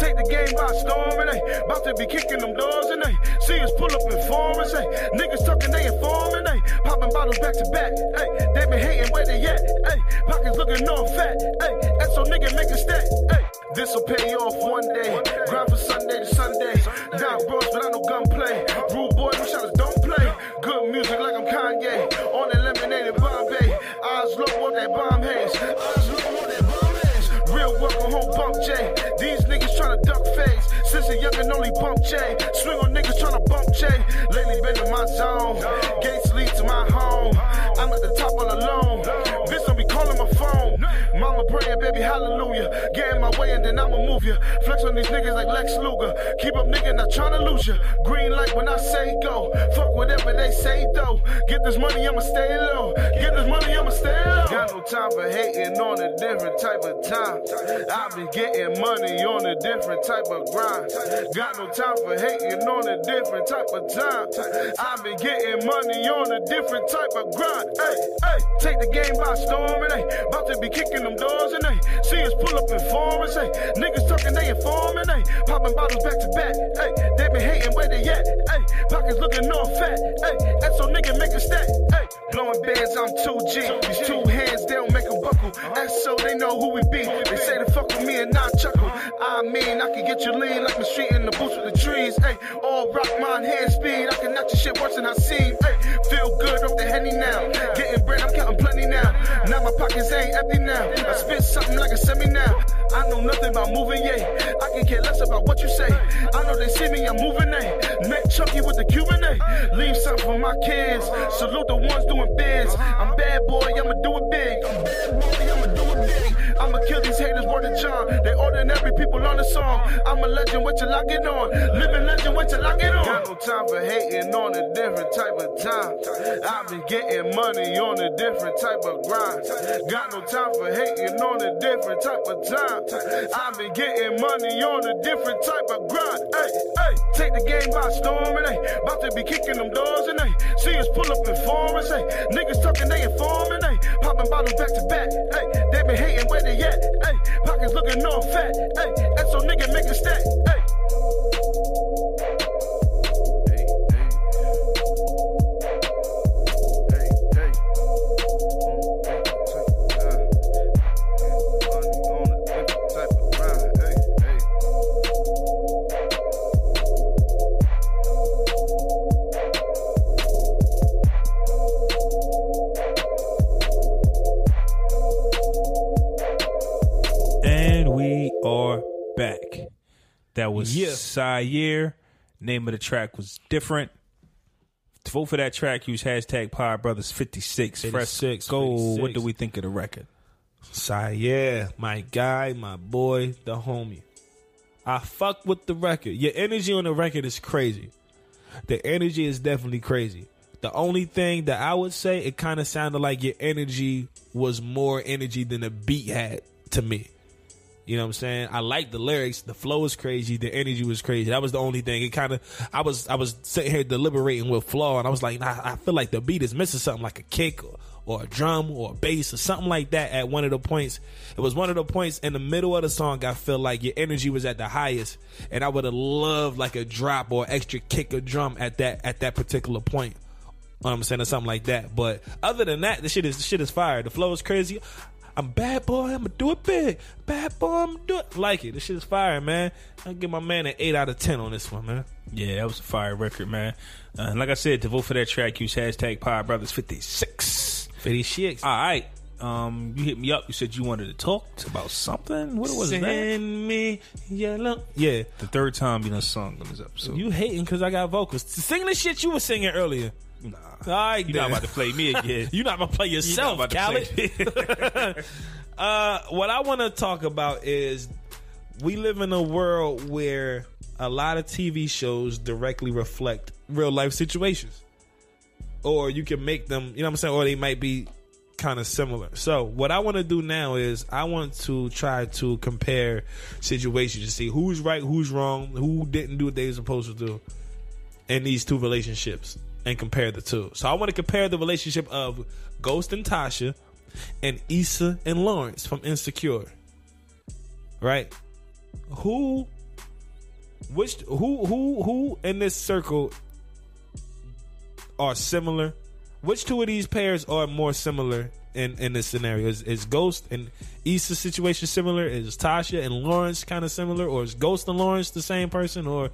Take the game by storm and they about to be kicking them doors and they see us pull up in form and say niggas talking they informing they popping bottles back to back. Hey, they been hating where they at. Hey, pockets looking all fat. Hey, that's so nigga make a stat. Hey, this'll pay off one day. Grind for Sunday to Sunday. Sunday. Down bros, but I know gunplay. Rude boy, no shotters don't play. Good music like I'm Kanye. On that lemonade in Bombay. Eyes low on that bomb haze. Eyes low on that bomb haze. Real welcome home bump J. These niggas tryna duck face. Since a young and only bump J. Swing on niggas tryna bump J. Lately been in my zone. Gates lead to my home. I'm at the top all alone. Bitch don't be calling my phone. Mama praying, baby, hallelujah. Get in my way and then I'ma move ya. Flex on these niggas like Lex Luger. Keep up, nigga, not tryna lose ya. Green light when I say go. Fuck whatever they say, though. Get this money, I'ma stay low. Get this money, I'ma stay low. Got no time for hating on a different type of time. I've been getting money on a different type of grind. Got no time for hating on a different type of time. I've been getting money on a different type of grind. Hey, hey, take the game by storm and they about to be kicking them doors and they see us pull up in form and say niggas talking they informing they popping bottles back to back. Hey, they been hating where they at. Hey, pockets looking all fat. Hey, that's so nigga make a stat. Hey, blowing bands I'm two G. These two hands they don't make a buckle. That's so they know who we be. They say to fuck with me and not chuckle. I mean I can get you lean like the street in the boots with the trees. Hey, all rock mine hand speed. I can knock your shit worse than I seen. Hey, feel good off the henny now. Getting bread I'm counting plenty now. Now my pockets ain't empty now. I spit something like a semi now. I know nothing about moving, yeah. I can care less about what you say. I know they see me, I'm moving, eh. Neck chunky with the Cuban, eh. Leave something for my kids. Salute the ones doing bids. I'm bad boy, I'ma do it big. I'm bad boy, I'ma do it big. I'ma kill these haters, word of John. They ordinary people on the song. I'm a legend, wait till I get on. Living legend, wait till I get on. Got no time for hating on a different type of time. I've been getting money on a different type of grind. Got no time for hating on a different type of time. I've been getting money on a different type of grind. Hey, hey, take the game by storm and they about to be kicking them doors and they see us pull up in form and say niggas talking they informing they popping bottles back to back. Hey, they been hating where they at. Hey, pockets looking all fat. Hey, that's so nigga make a stat. Hey. Hey, hey. That was yeah. Syer. Name of the track was different. Vote for that track. Use hashtag Power Brothers fifty-six. Fresh gold. What do we think of the record? Syer, my guy, my boy, the homie. I fuck with the record. Your energy on the record is crazy. The energy is definitely crazy. The only thing that I would say, it kind of sounded like your energy was more energy than the beat had to me. You know what I'm saying? I like the lyrics. The flow is crazy. The energy was crazy. That was the only thing. It kind of, I was, I was sitting here deliberating with Flaw, and I was like, nah, I feel like the beat is missing something, like a kick or, or a drum or a bass or something like that. At one of the points, it was one of the points in the middle of the song. I feel like your energy was at the highest, and I would have loved like a drop or extra kick or drum at that at that particular point. You know what I'm saying, or something like that. But other than that, the shit is the shit is fire. The flow is crazy. I'm bad boy, I'ma do it big. Bad boy, I'ma do it. Like it. This shit is fire, man. I'll give my man an eight out of ten on this one, man. Yeah, that was a fire record, man. Uh, and like I said, to vote for that track, use hashtag Power Brothers fifty-six. fifty-six. All right. Um, you hit me up. You said you wanted to talk about something. What was Send that? Send me yellow. Yeah. The third time you done sung on this episode. You hating because I got vocals. Sing the shit you were singing earlier. Nah. All right, you're not about to play me again. You're not about to play yourself, about Khaled. Play. uh, what I want to talk about is we live in a world where a lot of T V shows directly reflect real life situations. Or you can make them, you know what I'm saying? Or they might be kind of similar. So what I want to do now is I want to try to compare situations to see who's right, who's wrong, who didn't do what they were supposed to do in these two relationships. And compare the two. So I want to compare the relationship of Ghost and Tasha and Issa and Lawrence from Insecure. Right? Who which who who who in this circle are similar? Which two of these pairs are more similar in, in this scenario? Is, is Ghost and Issa's situation similar? Is Tasha and Lawrence kind of similar? Or is Ghost and Lawrence the same person? Or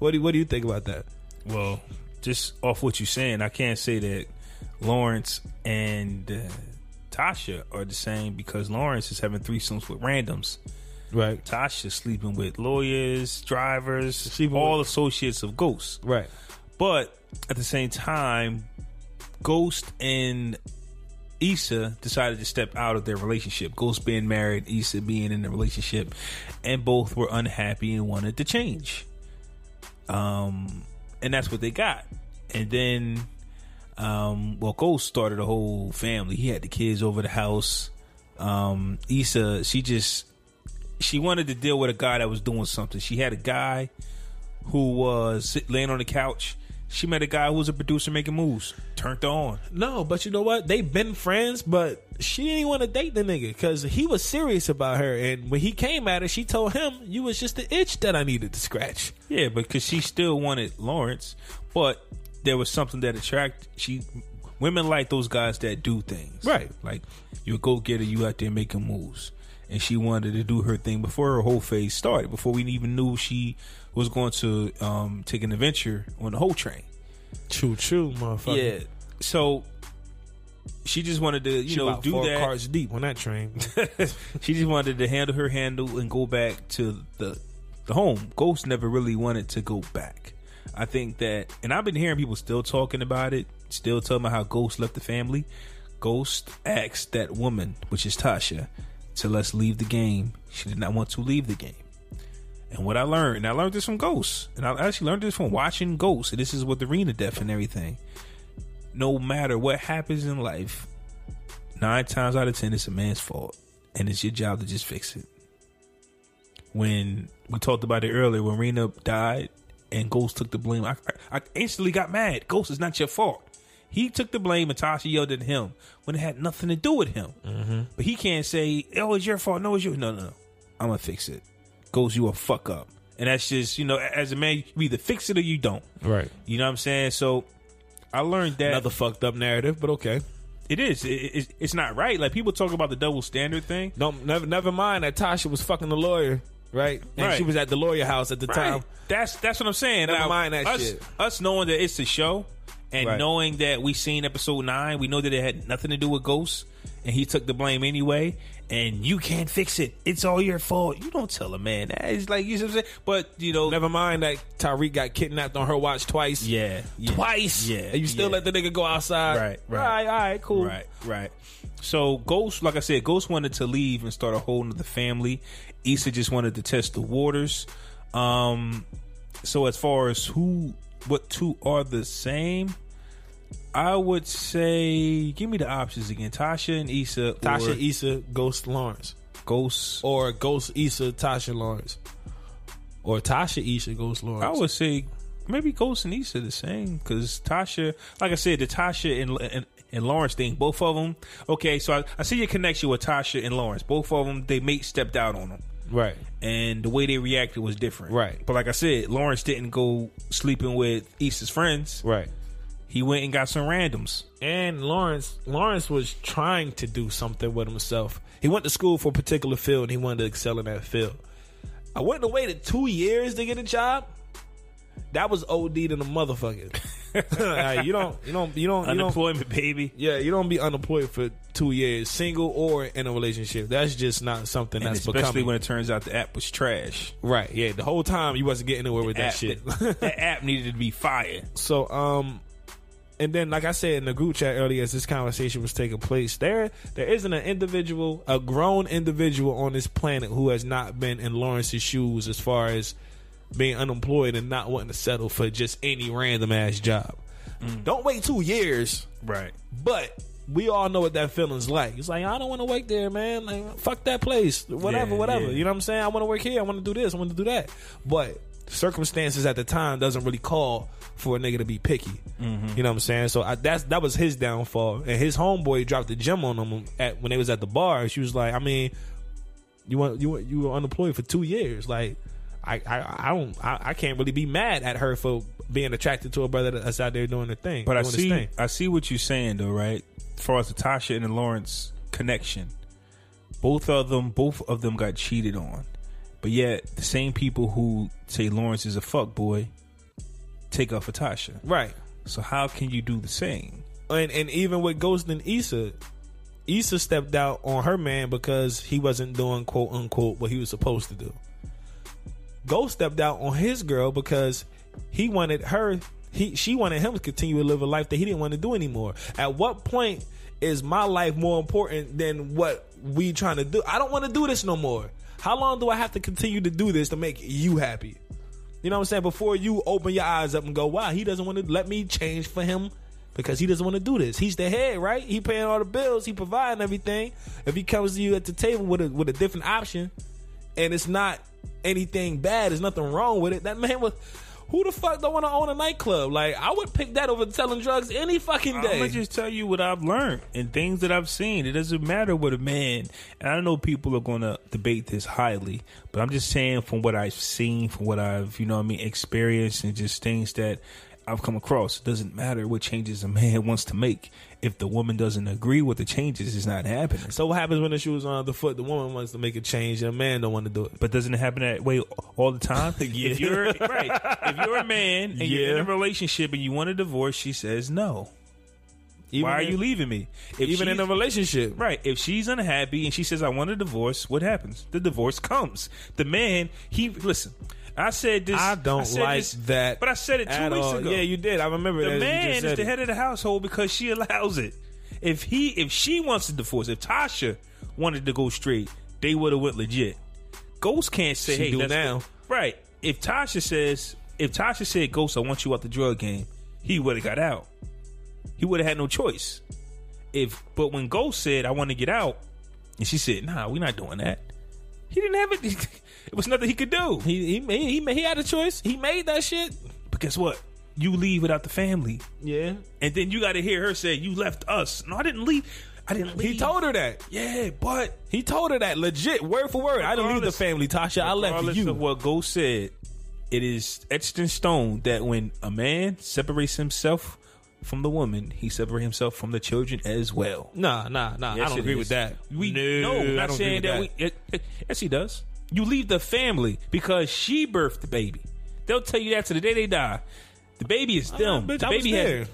what do what do you think about that? Well, just off what you're saying, I can't say that Lawrence and uh, Tasha are the same, because Lawrence is having threesomes with randoms. Right. Tasha's sleeping with lawyers, drivers, sleeping all with- associates of Ghost. Right. But at the same time, Ghost and Issa decided to step out of their relationship. Ghost being married, Issa being in the relationship, and both were unhappy and wanted to change. Um... And that's what they got. And then, um, well, Ghost started a whole family. He had the kids over the house. Um, Issa, she just, she wanted to deal with a guy that was doing something. She had a guy who was laying on the couch. She met a guy who was a producer making moves. Turned her on. No, but you know what? They've been friends, but she didn't want to date the nigga because he was serious about her. And when he came at her, she told him, you was just the itch that I needed to scratch. Yeah, because she still wanted Lawrence, but there was something that attracted. She, women like those guys that do things. Right. Like, you're a go-getter, you out there making moves. And she wanted to do her thing before her whole phase started, before we even knew she was going to um, take an adventure on the whole train. True, true, motherfucker. Yeah. So she just wanted to, you she know, about do four that. Cars deep on that train. She just wanted to handle her handle and go back to the the home. Ghost never really wanted to go back. I think that, and I've been hearing people still talking about it, still telling me how Ghost left the family. Ghost asked that woman, which is Tasha, to let's leave the game. She did not want to leave the game. And what I learned, and I learned this from Ghost, and I actually learned this from watching Ghost, and this is with the Rena death and everything. No matter what happens in life, nine times out of ten, it's a man's fault, and it's your job to just fix it. When we talked about it earlier, when Rena died and Ghost took the blame, I, I, I instantly got mad. Ghost, is not your fault. He took the blame and Tasha yelled at him when it had nothing to do with him. Mm-hmm. But he can't say, oh, it's your fault. No, it's your. No, no, no. I'm going to fix it. Goes, you a fuck up. And that's just, you know, as a man, you either fix it or you don't. Right. You know what I'm saying? So I learned that. Another fucked up narrative, but okay. It is. It, it, it's not right. Like, people talk about the double standard thing. Don't Never, never mind that Tasha was fucking the lawyer. Right. And right. She was at the lawyer house at the right. time. That's that's what I'm saying. Never now, mind that us, shit. Us knowing that it's a show. And right. knowing that we seen episode nine, we know that it had nothing to do with Ghost, and he took the blame anyway. and you can't fix it. It's all your fault. You don't tell a man that. It's like, you know what I'm saying? But, you know, never mind that Tyreek got kidnapped on her watch twice. Yeah. yeah twice. Yeah. And you still yeah. let the nigga go outside. Right. Right. All right. All right. Cool. Right. Right. So Ghost, like I said, Ghost wanted to leave and start a whole nother family. Issa just wanted to test the waters. Um, so as far as who, what two are the same? I would say, give me the options again. Tasha and Issa. Tasha, Issa, Ghost Lawrence. Ghost. Or Ghost Issa, Tasha Lawrence. Or Tasha, Issa, Ghost Lawrence. I would say maybe Ghost and Issa the same. Because Tasha, like I said, the Tasha and, and, and Lawrence thing, both of them. Okay, so I, I see your connection with Tasha and Lawrence. Both of them, they mate stepped out on them. Right. And the way they reacted was different. Right. But like I said, Lawrence didn't go sleeping with Issa's friends. Right. He went and got some randoms. And Lawrence Lawrence was trying to do something with himself. He went to school for a particular field and he wanted to excel in that field. I went and waited two years to get a job. That was O D to the motherfucker. Like, you don't you don't you don't unemployment, you don't, baby. Yeah, you don't be unemployed for two years, single or in a relationship. That's just not something and that's especially becoming. When it turns out the app was trash. Right, yeah. The whole time you wasn't getting anywhere the with app, that shit. That, that app needed to be fired. So um and then, like I said in the group chat earlier, as this conversation was taking place, there there isn't an individual, a grown individual on this planet who has not been in Lawrence's shoes as far as being unemployed and not wanting to settle for just any random ass job. Mm. Don't wait two years. Right. But we all know what that feeling's like. It's like, I don't want to work there, man. Like, fuck that place. Whatever, yeah, whatever. Yeah. You know what I'm saying? I want to work here. I want to do this. I want to do that. But circumstances at the time doesn't really call for a nigga to be picky. Mm-hmm. You know what I'm saying? So I, that's that was his downfall. And his homeboy dropped the gem on him at, when they was at the bar. She was like, I mean, you want you you were unemployed for two years. Like, I I, I don't I, I can't really be mad at her for being attracted to a brother that's out there doing the thing. But I see I see what you're saying though, right? As far as the Tasha and the Lawrence connection, both of them both of them got cheated on. But yet the same people who say Lawrence is a fuckboy take up for Tasha. Right. So how can you do the same? And and even with Ghost and Issa, Issa stepped out on her man because he wasn't doing quote unquote what he was supposed to do. Ghost stepped out on his girl because he wanted her he she wanted him to continue to live a life that he didn't want to do anymore. At what point is my life more important than what we trying to do? I don't want to do this no more. How long do I have to continue to do this to make you happy? You know what I'm saying? Before you open your eyes up and go, wow, he doesn't want to let me change for him because he doesn't want to do this. He's the head, right? He paying all the bills. He providing everything. If he comes to you at the table with a, with a different option and it's not anything bad, there's nothing wrong with it. That man was... Who the fuck don't want to own a nightclub? Like, I would pick that over selling drugs any fucking day. I'm going to just tell you what I've learned and things that I've seen. It doesn't matter what a man, and I know people are going to debate this highly, but I'm just saying from what I've seen, from what I've, you know what I mean, experienced and just things that I've come across. It doesn't matter what changes a man wants to make. If the woman doesn't agree with the changes, it's not happening. So what happens when the shoe's on the foot? The woman wants to make a change and a man don't want to do it. But doesn't it happen that way all the time? Yeah. If you're right, if you're a man and yeah. you're in a relationship and you want a divorce, she says no. Even Why are if, you leaving me? If even in a relationship. Right. If she's unhappy and she says, I want a divorce, what happens? The divorce comes. The man, he, listen, I said this. I don't I said like this, that. But I said it two weeks all. ago. Yeah, you did. I remember the that. The man is the it. head of the household because she allows it. If he, if she wants a divorce, if Tasha wanted to go straight, they would have went legit. Ghost can't say, she hey, do now. Right. If Tasha says, if Tasha said, Ghost, I want you out the drug game, he would have got out. He would have had no choice. If but when Ghost said, I want to get out, and she said, nah, we're not doing that, he didn't have it. It was nothing he could do. He he he, he, he had a choice. He made that shit. But guess what? You leave without the family. Yeah. And then you got to hear her say, you left us. No, I didn't leave. I didn't leave. He told her that. Yeah, but he told her that legit, word for word. I didn't leave the family, Tasha. I left you. Of what Ghost said, it is etched in stone that when a man separates himself from the woman, he separates himself from the children as well. Nah, nah, nah. Yes, I don't agree is. with that. We no, no I don't agree with that. that we, it, it, yes, he does. You leave the family because she birthed the baby. They'll tell you that to the day they die. The baby is them. Uh, bitch, the baby has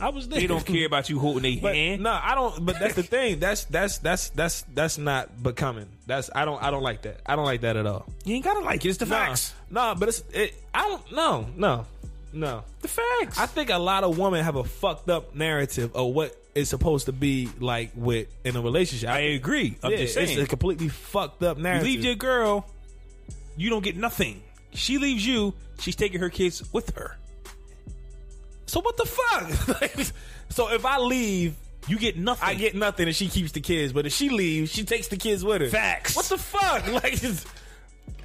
I was there. They don't care about you holding their hand. No, I don't. But that's the thing. That's that's that's that's that's not becoming. That's I don't I don't like that. I don't like that at all. You ain't gotta like it. It's the nah, facts. Nah, but it's it. I don't. No, no, no. The facts. I think a lot of women have a fucked up narrative of what it's supposed to be like with in a relationship. I, I agree. I'm yeah, just saying, it's a completely fucked up narrative. You leave your girl, you don't get nothing. She leaves you, she's taking her kids with her. So what the fuck? So if I leave, you get nothing. I get nothing, and she keeps the kids. But if she leaves, she takes the kids with her. Facts. What the fuck? Like,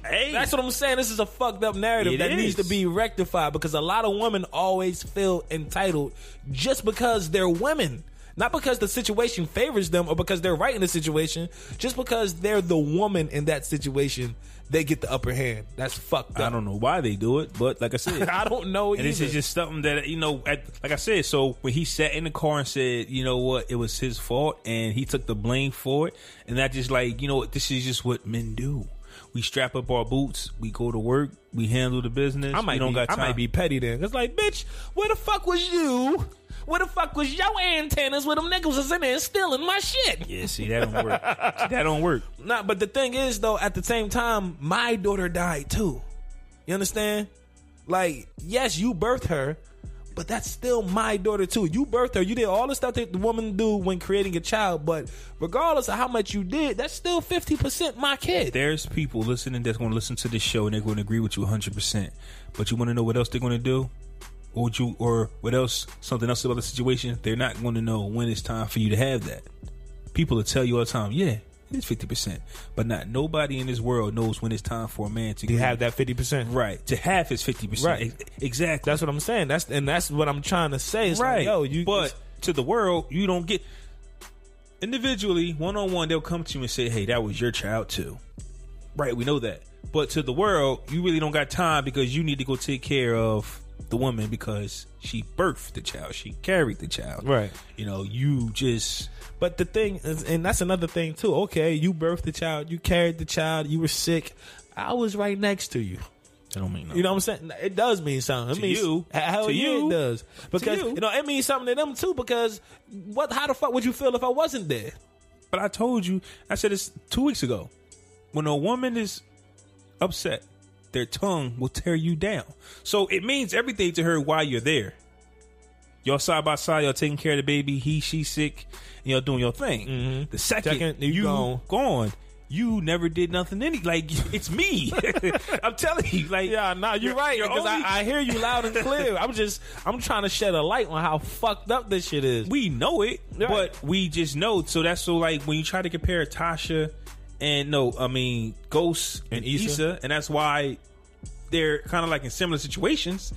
hey, that's what I'm saying. This is a fucked up narrative that is. needs to be rectified, because a lot of women always feel entitled just because they're women, not because the situation favors them or because they're right in the situation. Just because they're the woman in that situation, they get the upper hand. That's fucked up. I don't know why they do it, but like I said, I don't know and either. This is just something that, you know, at, like I said, so when he sat in the car and said, you know what, it was his fault and he took the blame for it, and I just like, you know what, this is just what men do. We strap up our boots, we go to work, we handle the business. I might, we don't be, got time. I might be petty then. It's like, bitch, where the fuck was you? Where the fuck was your antennas when them niggas was in there stealing my shit? Yeah, see, that don't work. See, that don't work. Nah, but the thing is, though, at the same time, my daughter died, too. You understand? Like, yes, you birthed her, but that's still my daughter, too. You birthed her. You did all the stuff that the woman do when creating a child, but regardless of how much you did, that's still fifty percent my kid. There's people listening that's going to listen to this show, and they're going to agree with you one hundred percent. But you want to know what else they're going to do? Or, you, or what else, something else about the situation, they're not going to know when it's time for you to have that. People will tell you all the time, yeah, it's fifty percent. But not nobody in this world knows when it's time for a man to get, have that fifty percent. Right. To have his fifty percent. Right. Exactly. That's what I'm saying. That's And that's what I'm trying to say. It's right. Like, yo, you, but to the world, you don't get... Individually, one-on-one, they'll come to you and say, hey, that was your child too. Right, we know that. But to the world, you really don't got time, because you need to go take care of... the woman, because she birthed the child, she carried the child, right? You know, you just. But the thing is, and that's another thing too. Okay, you birthed the child, you carried the child, you were sick. I was right next to you. That don't mean nothing. You know what I'm saying? It does mean something. It to means you. Hell to yeah, you. It does, because you. you know it means something to them too. Because what? How the fuck would you feel if I wasn't there? But I told you. I said this two weeks ago. When a woman is upset, their tongue will tear you down. So it means everything to her while you're there. Y'all side by side, y'all taking care of the baby, he, she sick, and y'all doing your thing. Mm-hmm. The second, second you gone. gone, you never did nothing. Any like it's me. I'm telling you, like yeah, nah, you're, you're right. Because only... I, I hear you loud and clear. I'm just, I'm trying to shed a light on how fucked up this shit is. We know it, right. But we just know. So that's so like when you try to compare Tasha. And no, I mean Ghost and, and Issa. Issa, and that's why they're kind of like in similar situations.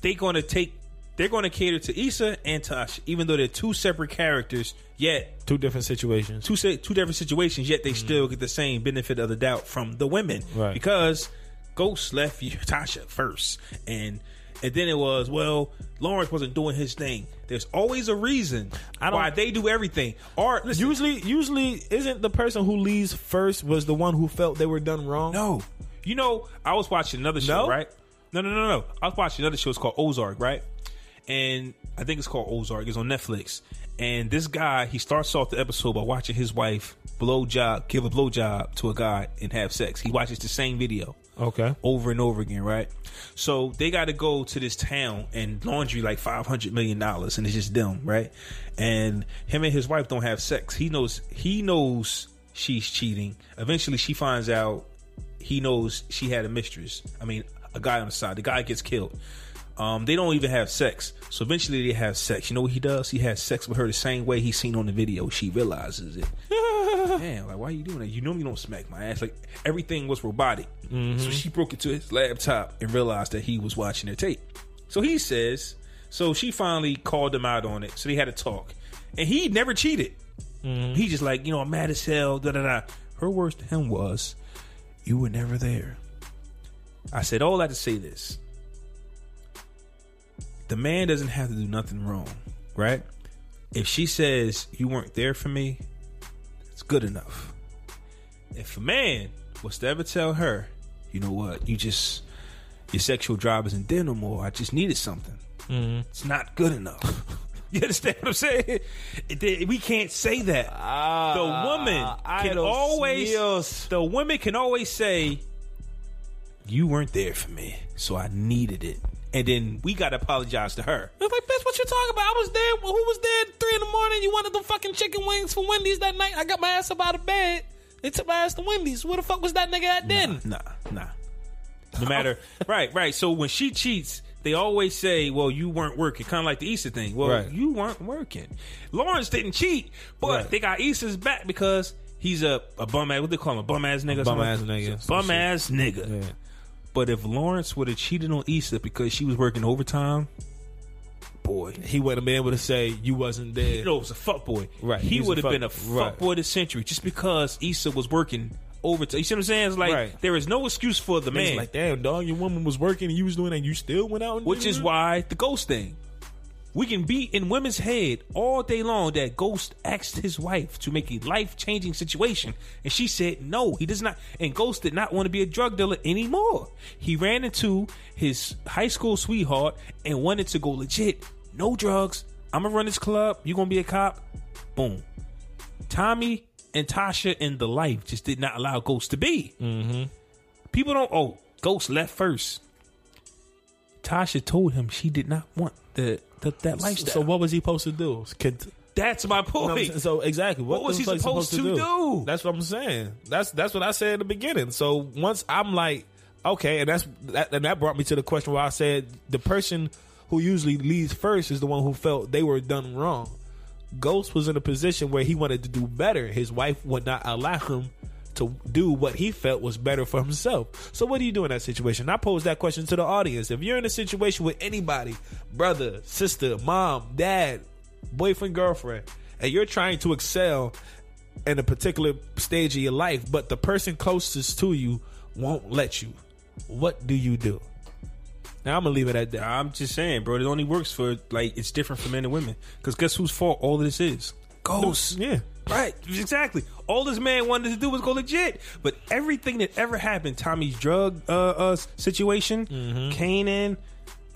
They're going to take, they're going to cater to Issa and Tasha, even though they're two separate characters. Yet two different situations, two two different situations. Yet they mm-hmm. still get the same benefit of the doubt from the women, right. Because Ghost left Tasha first, and and then it was well, Lawrence wasn't doing his thing. There's always a reason I don't, why they do everything. Or listen, usually, usually, isn't the person who leaves first was the one who felt they were done wrong? No, you know, I was watching another show, no? right? No, no, no, no. I was watching another show. It's called Ozark, right? And I think it's called Ozark. It's on Netflix. And this guy, he starts off the episode by watching his wife blowjob, give a blowjob to a guy and have sex. He watches the same video, okay, over and over again, right? So they got to go to this town and laundry like five hundred million dollars, and it's just them, right? And him and his wife don't have sex. He knows he knows she's cheating. Eventually she finds out. He knows she had a mistress, I mean a guy on the side. The guy gets killed. Um, they don't even have sex. So eventually they have sex. You know what he does? He has sex with her the same way he's seen on the video. She realizes it. Man, like, why are you doing that? You know me don't smack my ass. Like, everything was robotic. Mm-hmm. So she broke it to his laptop and realized that he was watching her tape. So he says, so she finally called him out on it. So they had a talk. And he never cheated. Mm-hmm. He just like, you know, I'm mad as hell. Da, da, da. Her words to him was, you were never there. I said all that to say this. The man doesn't have to do nothing wrong, right? If she says you weren't there for me, it's good enough. If a man was to ever tell her, you know what, you just, your sexual drive isn't there no more, I just needed something, Mm. It's not good enough. You understand what I'm saying? We can't say that. Uh, the woman can always, smells. the woman can always say, "You weren't there for me, so I needed it." And then we gotta apologize to her. It's like, bitch, what you talking about? I was there. Who was there at three in the morning? You wanted the fucking chicken wings from Wendy's that night. I got my ass up out of bed. They took my ass to Wendy's. Where the fuck was that nigga at then? Nah, nah. nah. No matter. right, right. So when she cheats, they always say, well, you weren't working. Kind of like the Issa thing. Well, right. you weren't working. Lawrence didn't cheat, but right. they got Issa's back because he's a, a bum ass. What they call him? A bum ass nigga? Bum ass nigga. Bum ass nigga. Yeah. But if Lawrence would have cheated on Issa because she was working overtime, boy, he wouldn't have been able to say you wasn't there. You know, it was a fuckboy. Right. He, he would have been a fuckboy right. of the century just because Issa was working overtime. You see what I'm saying? It's like right. there is no excuse for the man. It's like, damn, dog, your woman was working and you was doing that and you still went out and Which is it? why the ghost thing. We can be in women's head all day long that Ghost asked his wife to make a life-changing situation, and she said no, he does not. And Ghost did not want to be a drug dealer anymore. He ran into his high school sweetheart and wanted to go legit. No drugs. I'm going to run this club. You're going to be a cop. Boom. Tommy and Tasha in the life just did not allow Ghost to be. Mm-hmm. People don't... Oh, Ghost left first. Tasha told him she did not want the... The, that lifestyle. So what was he supposed to do? That's my point. No, so exactly, what, what was he supposed, supposed to, to do? do? That's what I'm saying. That's that's what I said in the beginning. So once I'm like, okay, and that's that, and that brought me to the question where I said the person who usually leads first is the one who felt they were done wrong. Ghost was in a position where he wanted to do better. His wife would not allow him to do what he felt was better for himself. So what do you do in that situation? I pose that question to the audience. If you're in a situation with anybody, brother, sister, mom, dad, boyfriend, girlfriend, and you're trying to excel in a particular stage of your life, but the person closest to you won't let you, what do you do? Now I'm gonna leave it at that. I'm just saying, bro, it only works for, like, it's different for men and women, cause guess whose fault all of this is? Ghosts. Yeah. Right, exactly. All this man wanted to do was go legit. But everything that ever happened, Tommy's drug uh, uh, situation, mm-hmm. Kanan,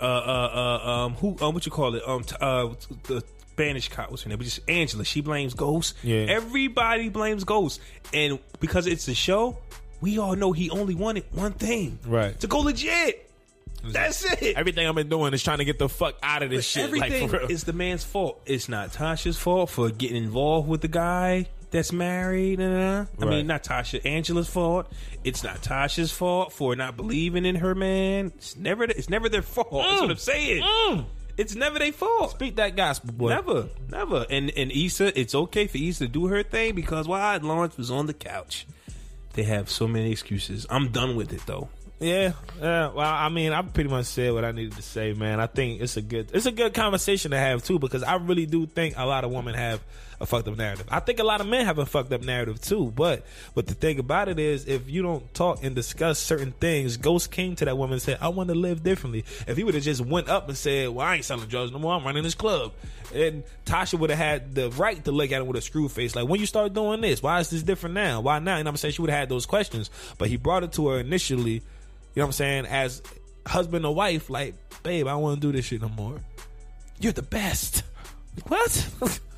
uh, uh, uh, um, who, um, what you call it? Um, t- uh, the Spanish cop, what's her name? But just Angela, she blames Ghosts. Yeah. Everybody blames Ghosts, and because it's a show, we all know he only wanted one thing, right? To go legit. That's it. Everything I've been doing is trying to get the fuck out of this shit. Everything like, is the man's fault. It's not Tasha's fault for getting involved with the guy that's married. Nah, nah. Right. I mean, not Tasha. Angela's fault. It's not Tasha's fault for not believing in her man. It's never. It's never their fault. Mm. That's what I'm saying. Mm. It's never their fault. Speak that gospel, boy. Never, never. And and Issa, it's okay for Issa to do her thing because why? Lawrence was on the couch. They have so many excuses. I'm done with it though. Yeah, yeah. Well, I mean, I pretty much said what I needed to say, man. I think it's a good, it's a good conversation to have too, because I really do think a lot of women have a fucked up narrative. I think a lot of men have a fucked up narrative too. But, but the thing about it is, if you don't talk and discuss certain things, Ghost came to that woman and said, "I want to live differently." If he would have just went up and said, "Well, I ain't selling drugs no more. I'm running this club," and Tasha would have had the right to look at him with a screw face, like, "When you start doing this, why is this different now? Why now?" And I'm saying she would have had those questions, but he brought it to her initially. You know what I'm saying? As husband or wife, like, "Babe, I don't want to do this shit no more." "You're the best." Like, what? What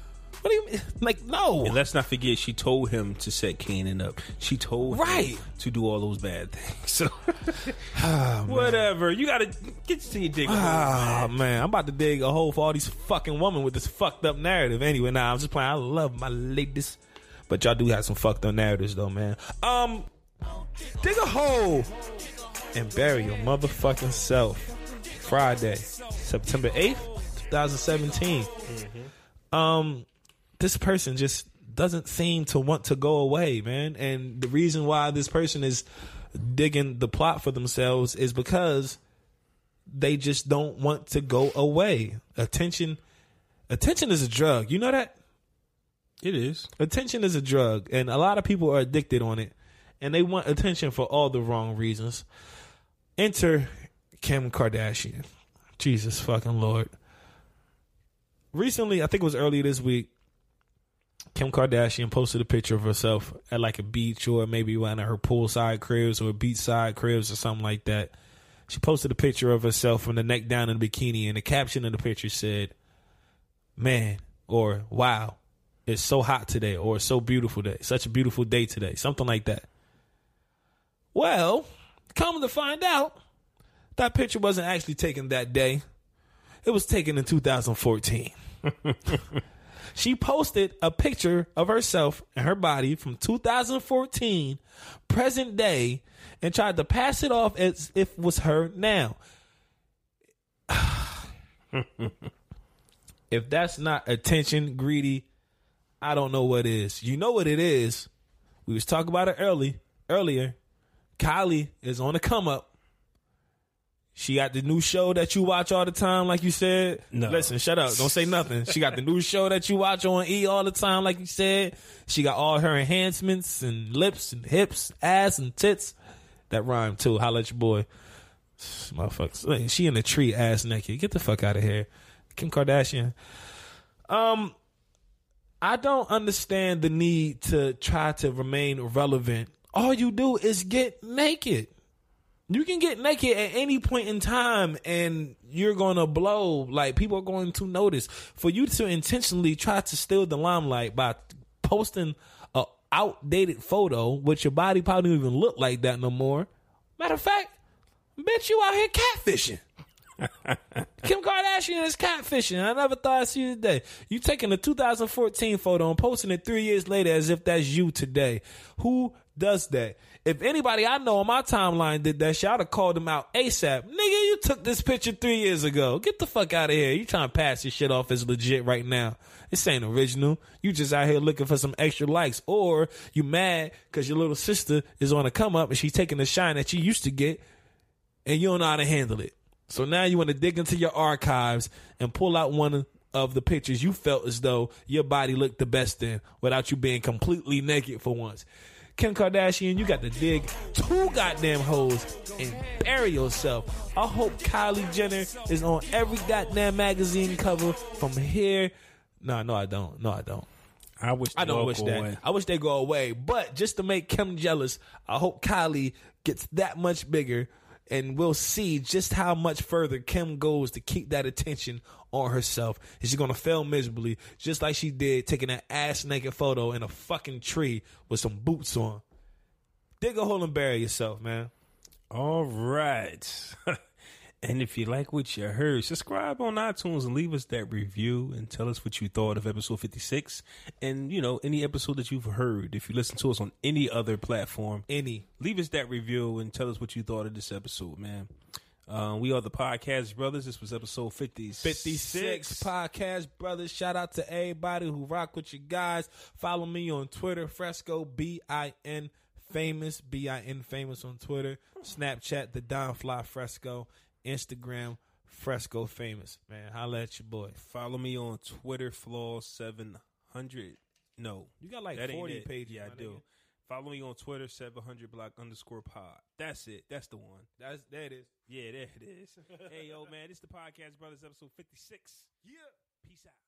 do you mean? Like, no. And let's not forget, she told him to set Kanan up. She told right. him to do all those bad things. So, oh, whatever. You got to get to your dick. Oh, man. man. I'm about to dig a hole for all these fucking women with this fucked up narrative. Anyway, nah, I'm just playing. I love my ladies. But y'all do have some fucked up narratives, though, man. Um, dig a hole and bury your motherfucking self. Friday, September eighth, twenty seventeen. Mm-hmm. Um, this person just doesn't seem to want to go away, man. And the reason why this person is digging the plot for themselves is because they just don't want to go away. Attention, attention is a drug. You know that? It is. Attention is a drug, and a lot of people are addicted on it, and they want attention for all the wrong reasons. Enter Kim Kardashian. Jesus fucking Lord. Recently, I think it was earlier this week, Kim Kardashian posted a picture of herself at like a beach, or maybe one of her poolside cribs or beachside cribs or something like that. She posted a picture of herself from the neck down in a bikini, and the caption of the picture said, "Man," or "Wow, it's so hot today," or "It's so beautiful today, such a beautiful day today," something like that. Well, come to find out, that picture wasn't actually taken that day. It was taken in two thousand fourteen. She posted a picture of herself and her body from two thousand fourteen, present day, and tried to pass it off as if it was her now. If that's not attention greedy, I don't know what is. You know what it is. We was talking about it early, earlier. Kylie is on the come up. She got the new show that you watch all the time, like you said. No. Listen, shut up. Don't say nothing. She got the new show that you watch on E! All the time, like you said. She got all her enhancements and lips and hips, ass and tits. That rhyme, too. Holla at your boy. Motherfuckers. She in the tree, ass naked. Get the fuck out of here. Kim Kardashian. Um, I don't understand the need to try to remain relevant. All you do is get naked. You can get naked at any point in time and you're going to blow. Like, people are going to notice. For you to intentionally try to steal the limelight by posting an outdated photo, which your body probably don't even look like that no more. Matter of fact, bitch, you out here catfishing. Kim Kardashian is catfishing. I never thought I'd see you today. You taking a two thousand fourteen photo and posting it three years later as if that's you today. Who does that? If anybody I know on my timeline did that shit, I'd have called them out ASAP. Nigga, you took this picture three years ago. Get the fuck out of here. You trying to pass your shit off as legit right now. This ain't original. You just out here looking for some extra likes, or you mad because your little sister is on a come up and she's taking the shine that you used to get and you don't know how to handle it. So now you want to dig into your archives and pull out one of the pictures you felt as though your body looked the best in without you being completely naked for once. Kim Kardashian, you got to dig two goddamn holes and bury yourself. I hope Kylie Jenner is on every goddamn magazine cover from here. No, no, I don't. No, I don't. I wish they I don't wish that. Away. I wish they go away. But just to make Kim jealous, I hope Kylie gets that much bigger. And we'll see just how much further Kim goes to keep that attention on herself. And she's going to fail miserably, just like she did taking that ass naked photo in a fucking tree with some boots on. Dig a hole and bury yourself, man. All right. And if you like what you heard, subscribe on iTunes and leave us that review and tell us what you thought of episode fifty-six. And, you know, any episode that you've heard, if you listen to us on any other platform, any, leave us that review and tell us what you thought of this episode, man. Uh, we are the Podcast Brothers. This was episode fifty-six. fifty-six Podcast Brothers. Shout out to everybody who rock with you guys. Follow me on Twitter, Fresco, B I N Famous, B I N Famous on Twitter. Snapchat, the Don Fly Fresco. Instagram, Fresco Famous. Man, holla at your boy. Follow me on Twitter, Flaw seven hundred. No. You got like forty pages. Yeah, I do. Nigga. Follow me on Twitter, seven hundred block underscore pod. That's it. That's the one. That's There it is. Yeah, there it is. Hey, yo, man, this is the Podcast Brothers, episode fifty-six. Yeah. Peace out.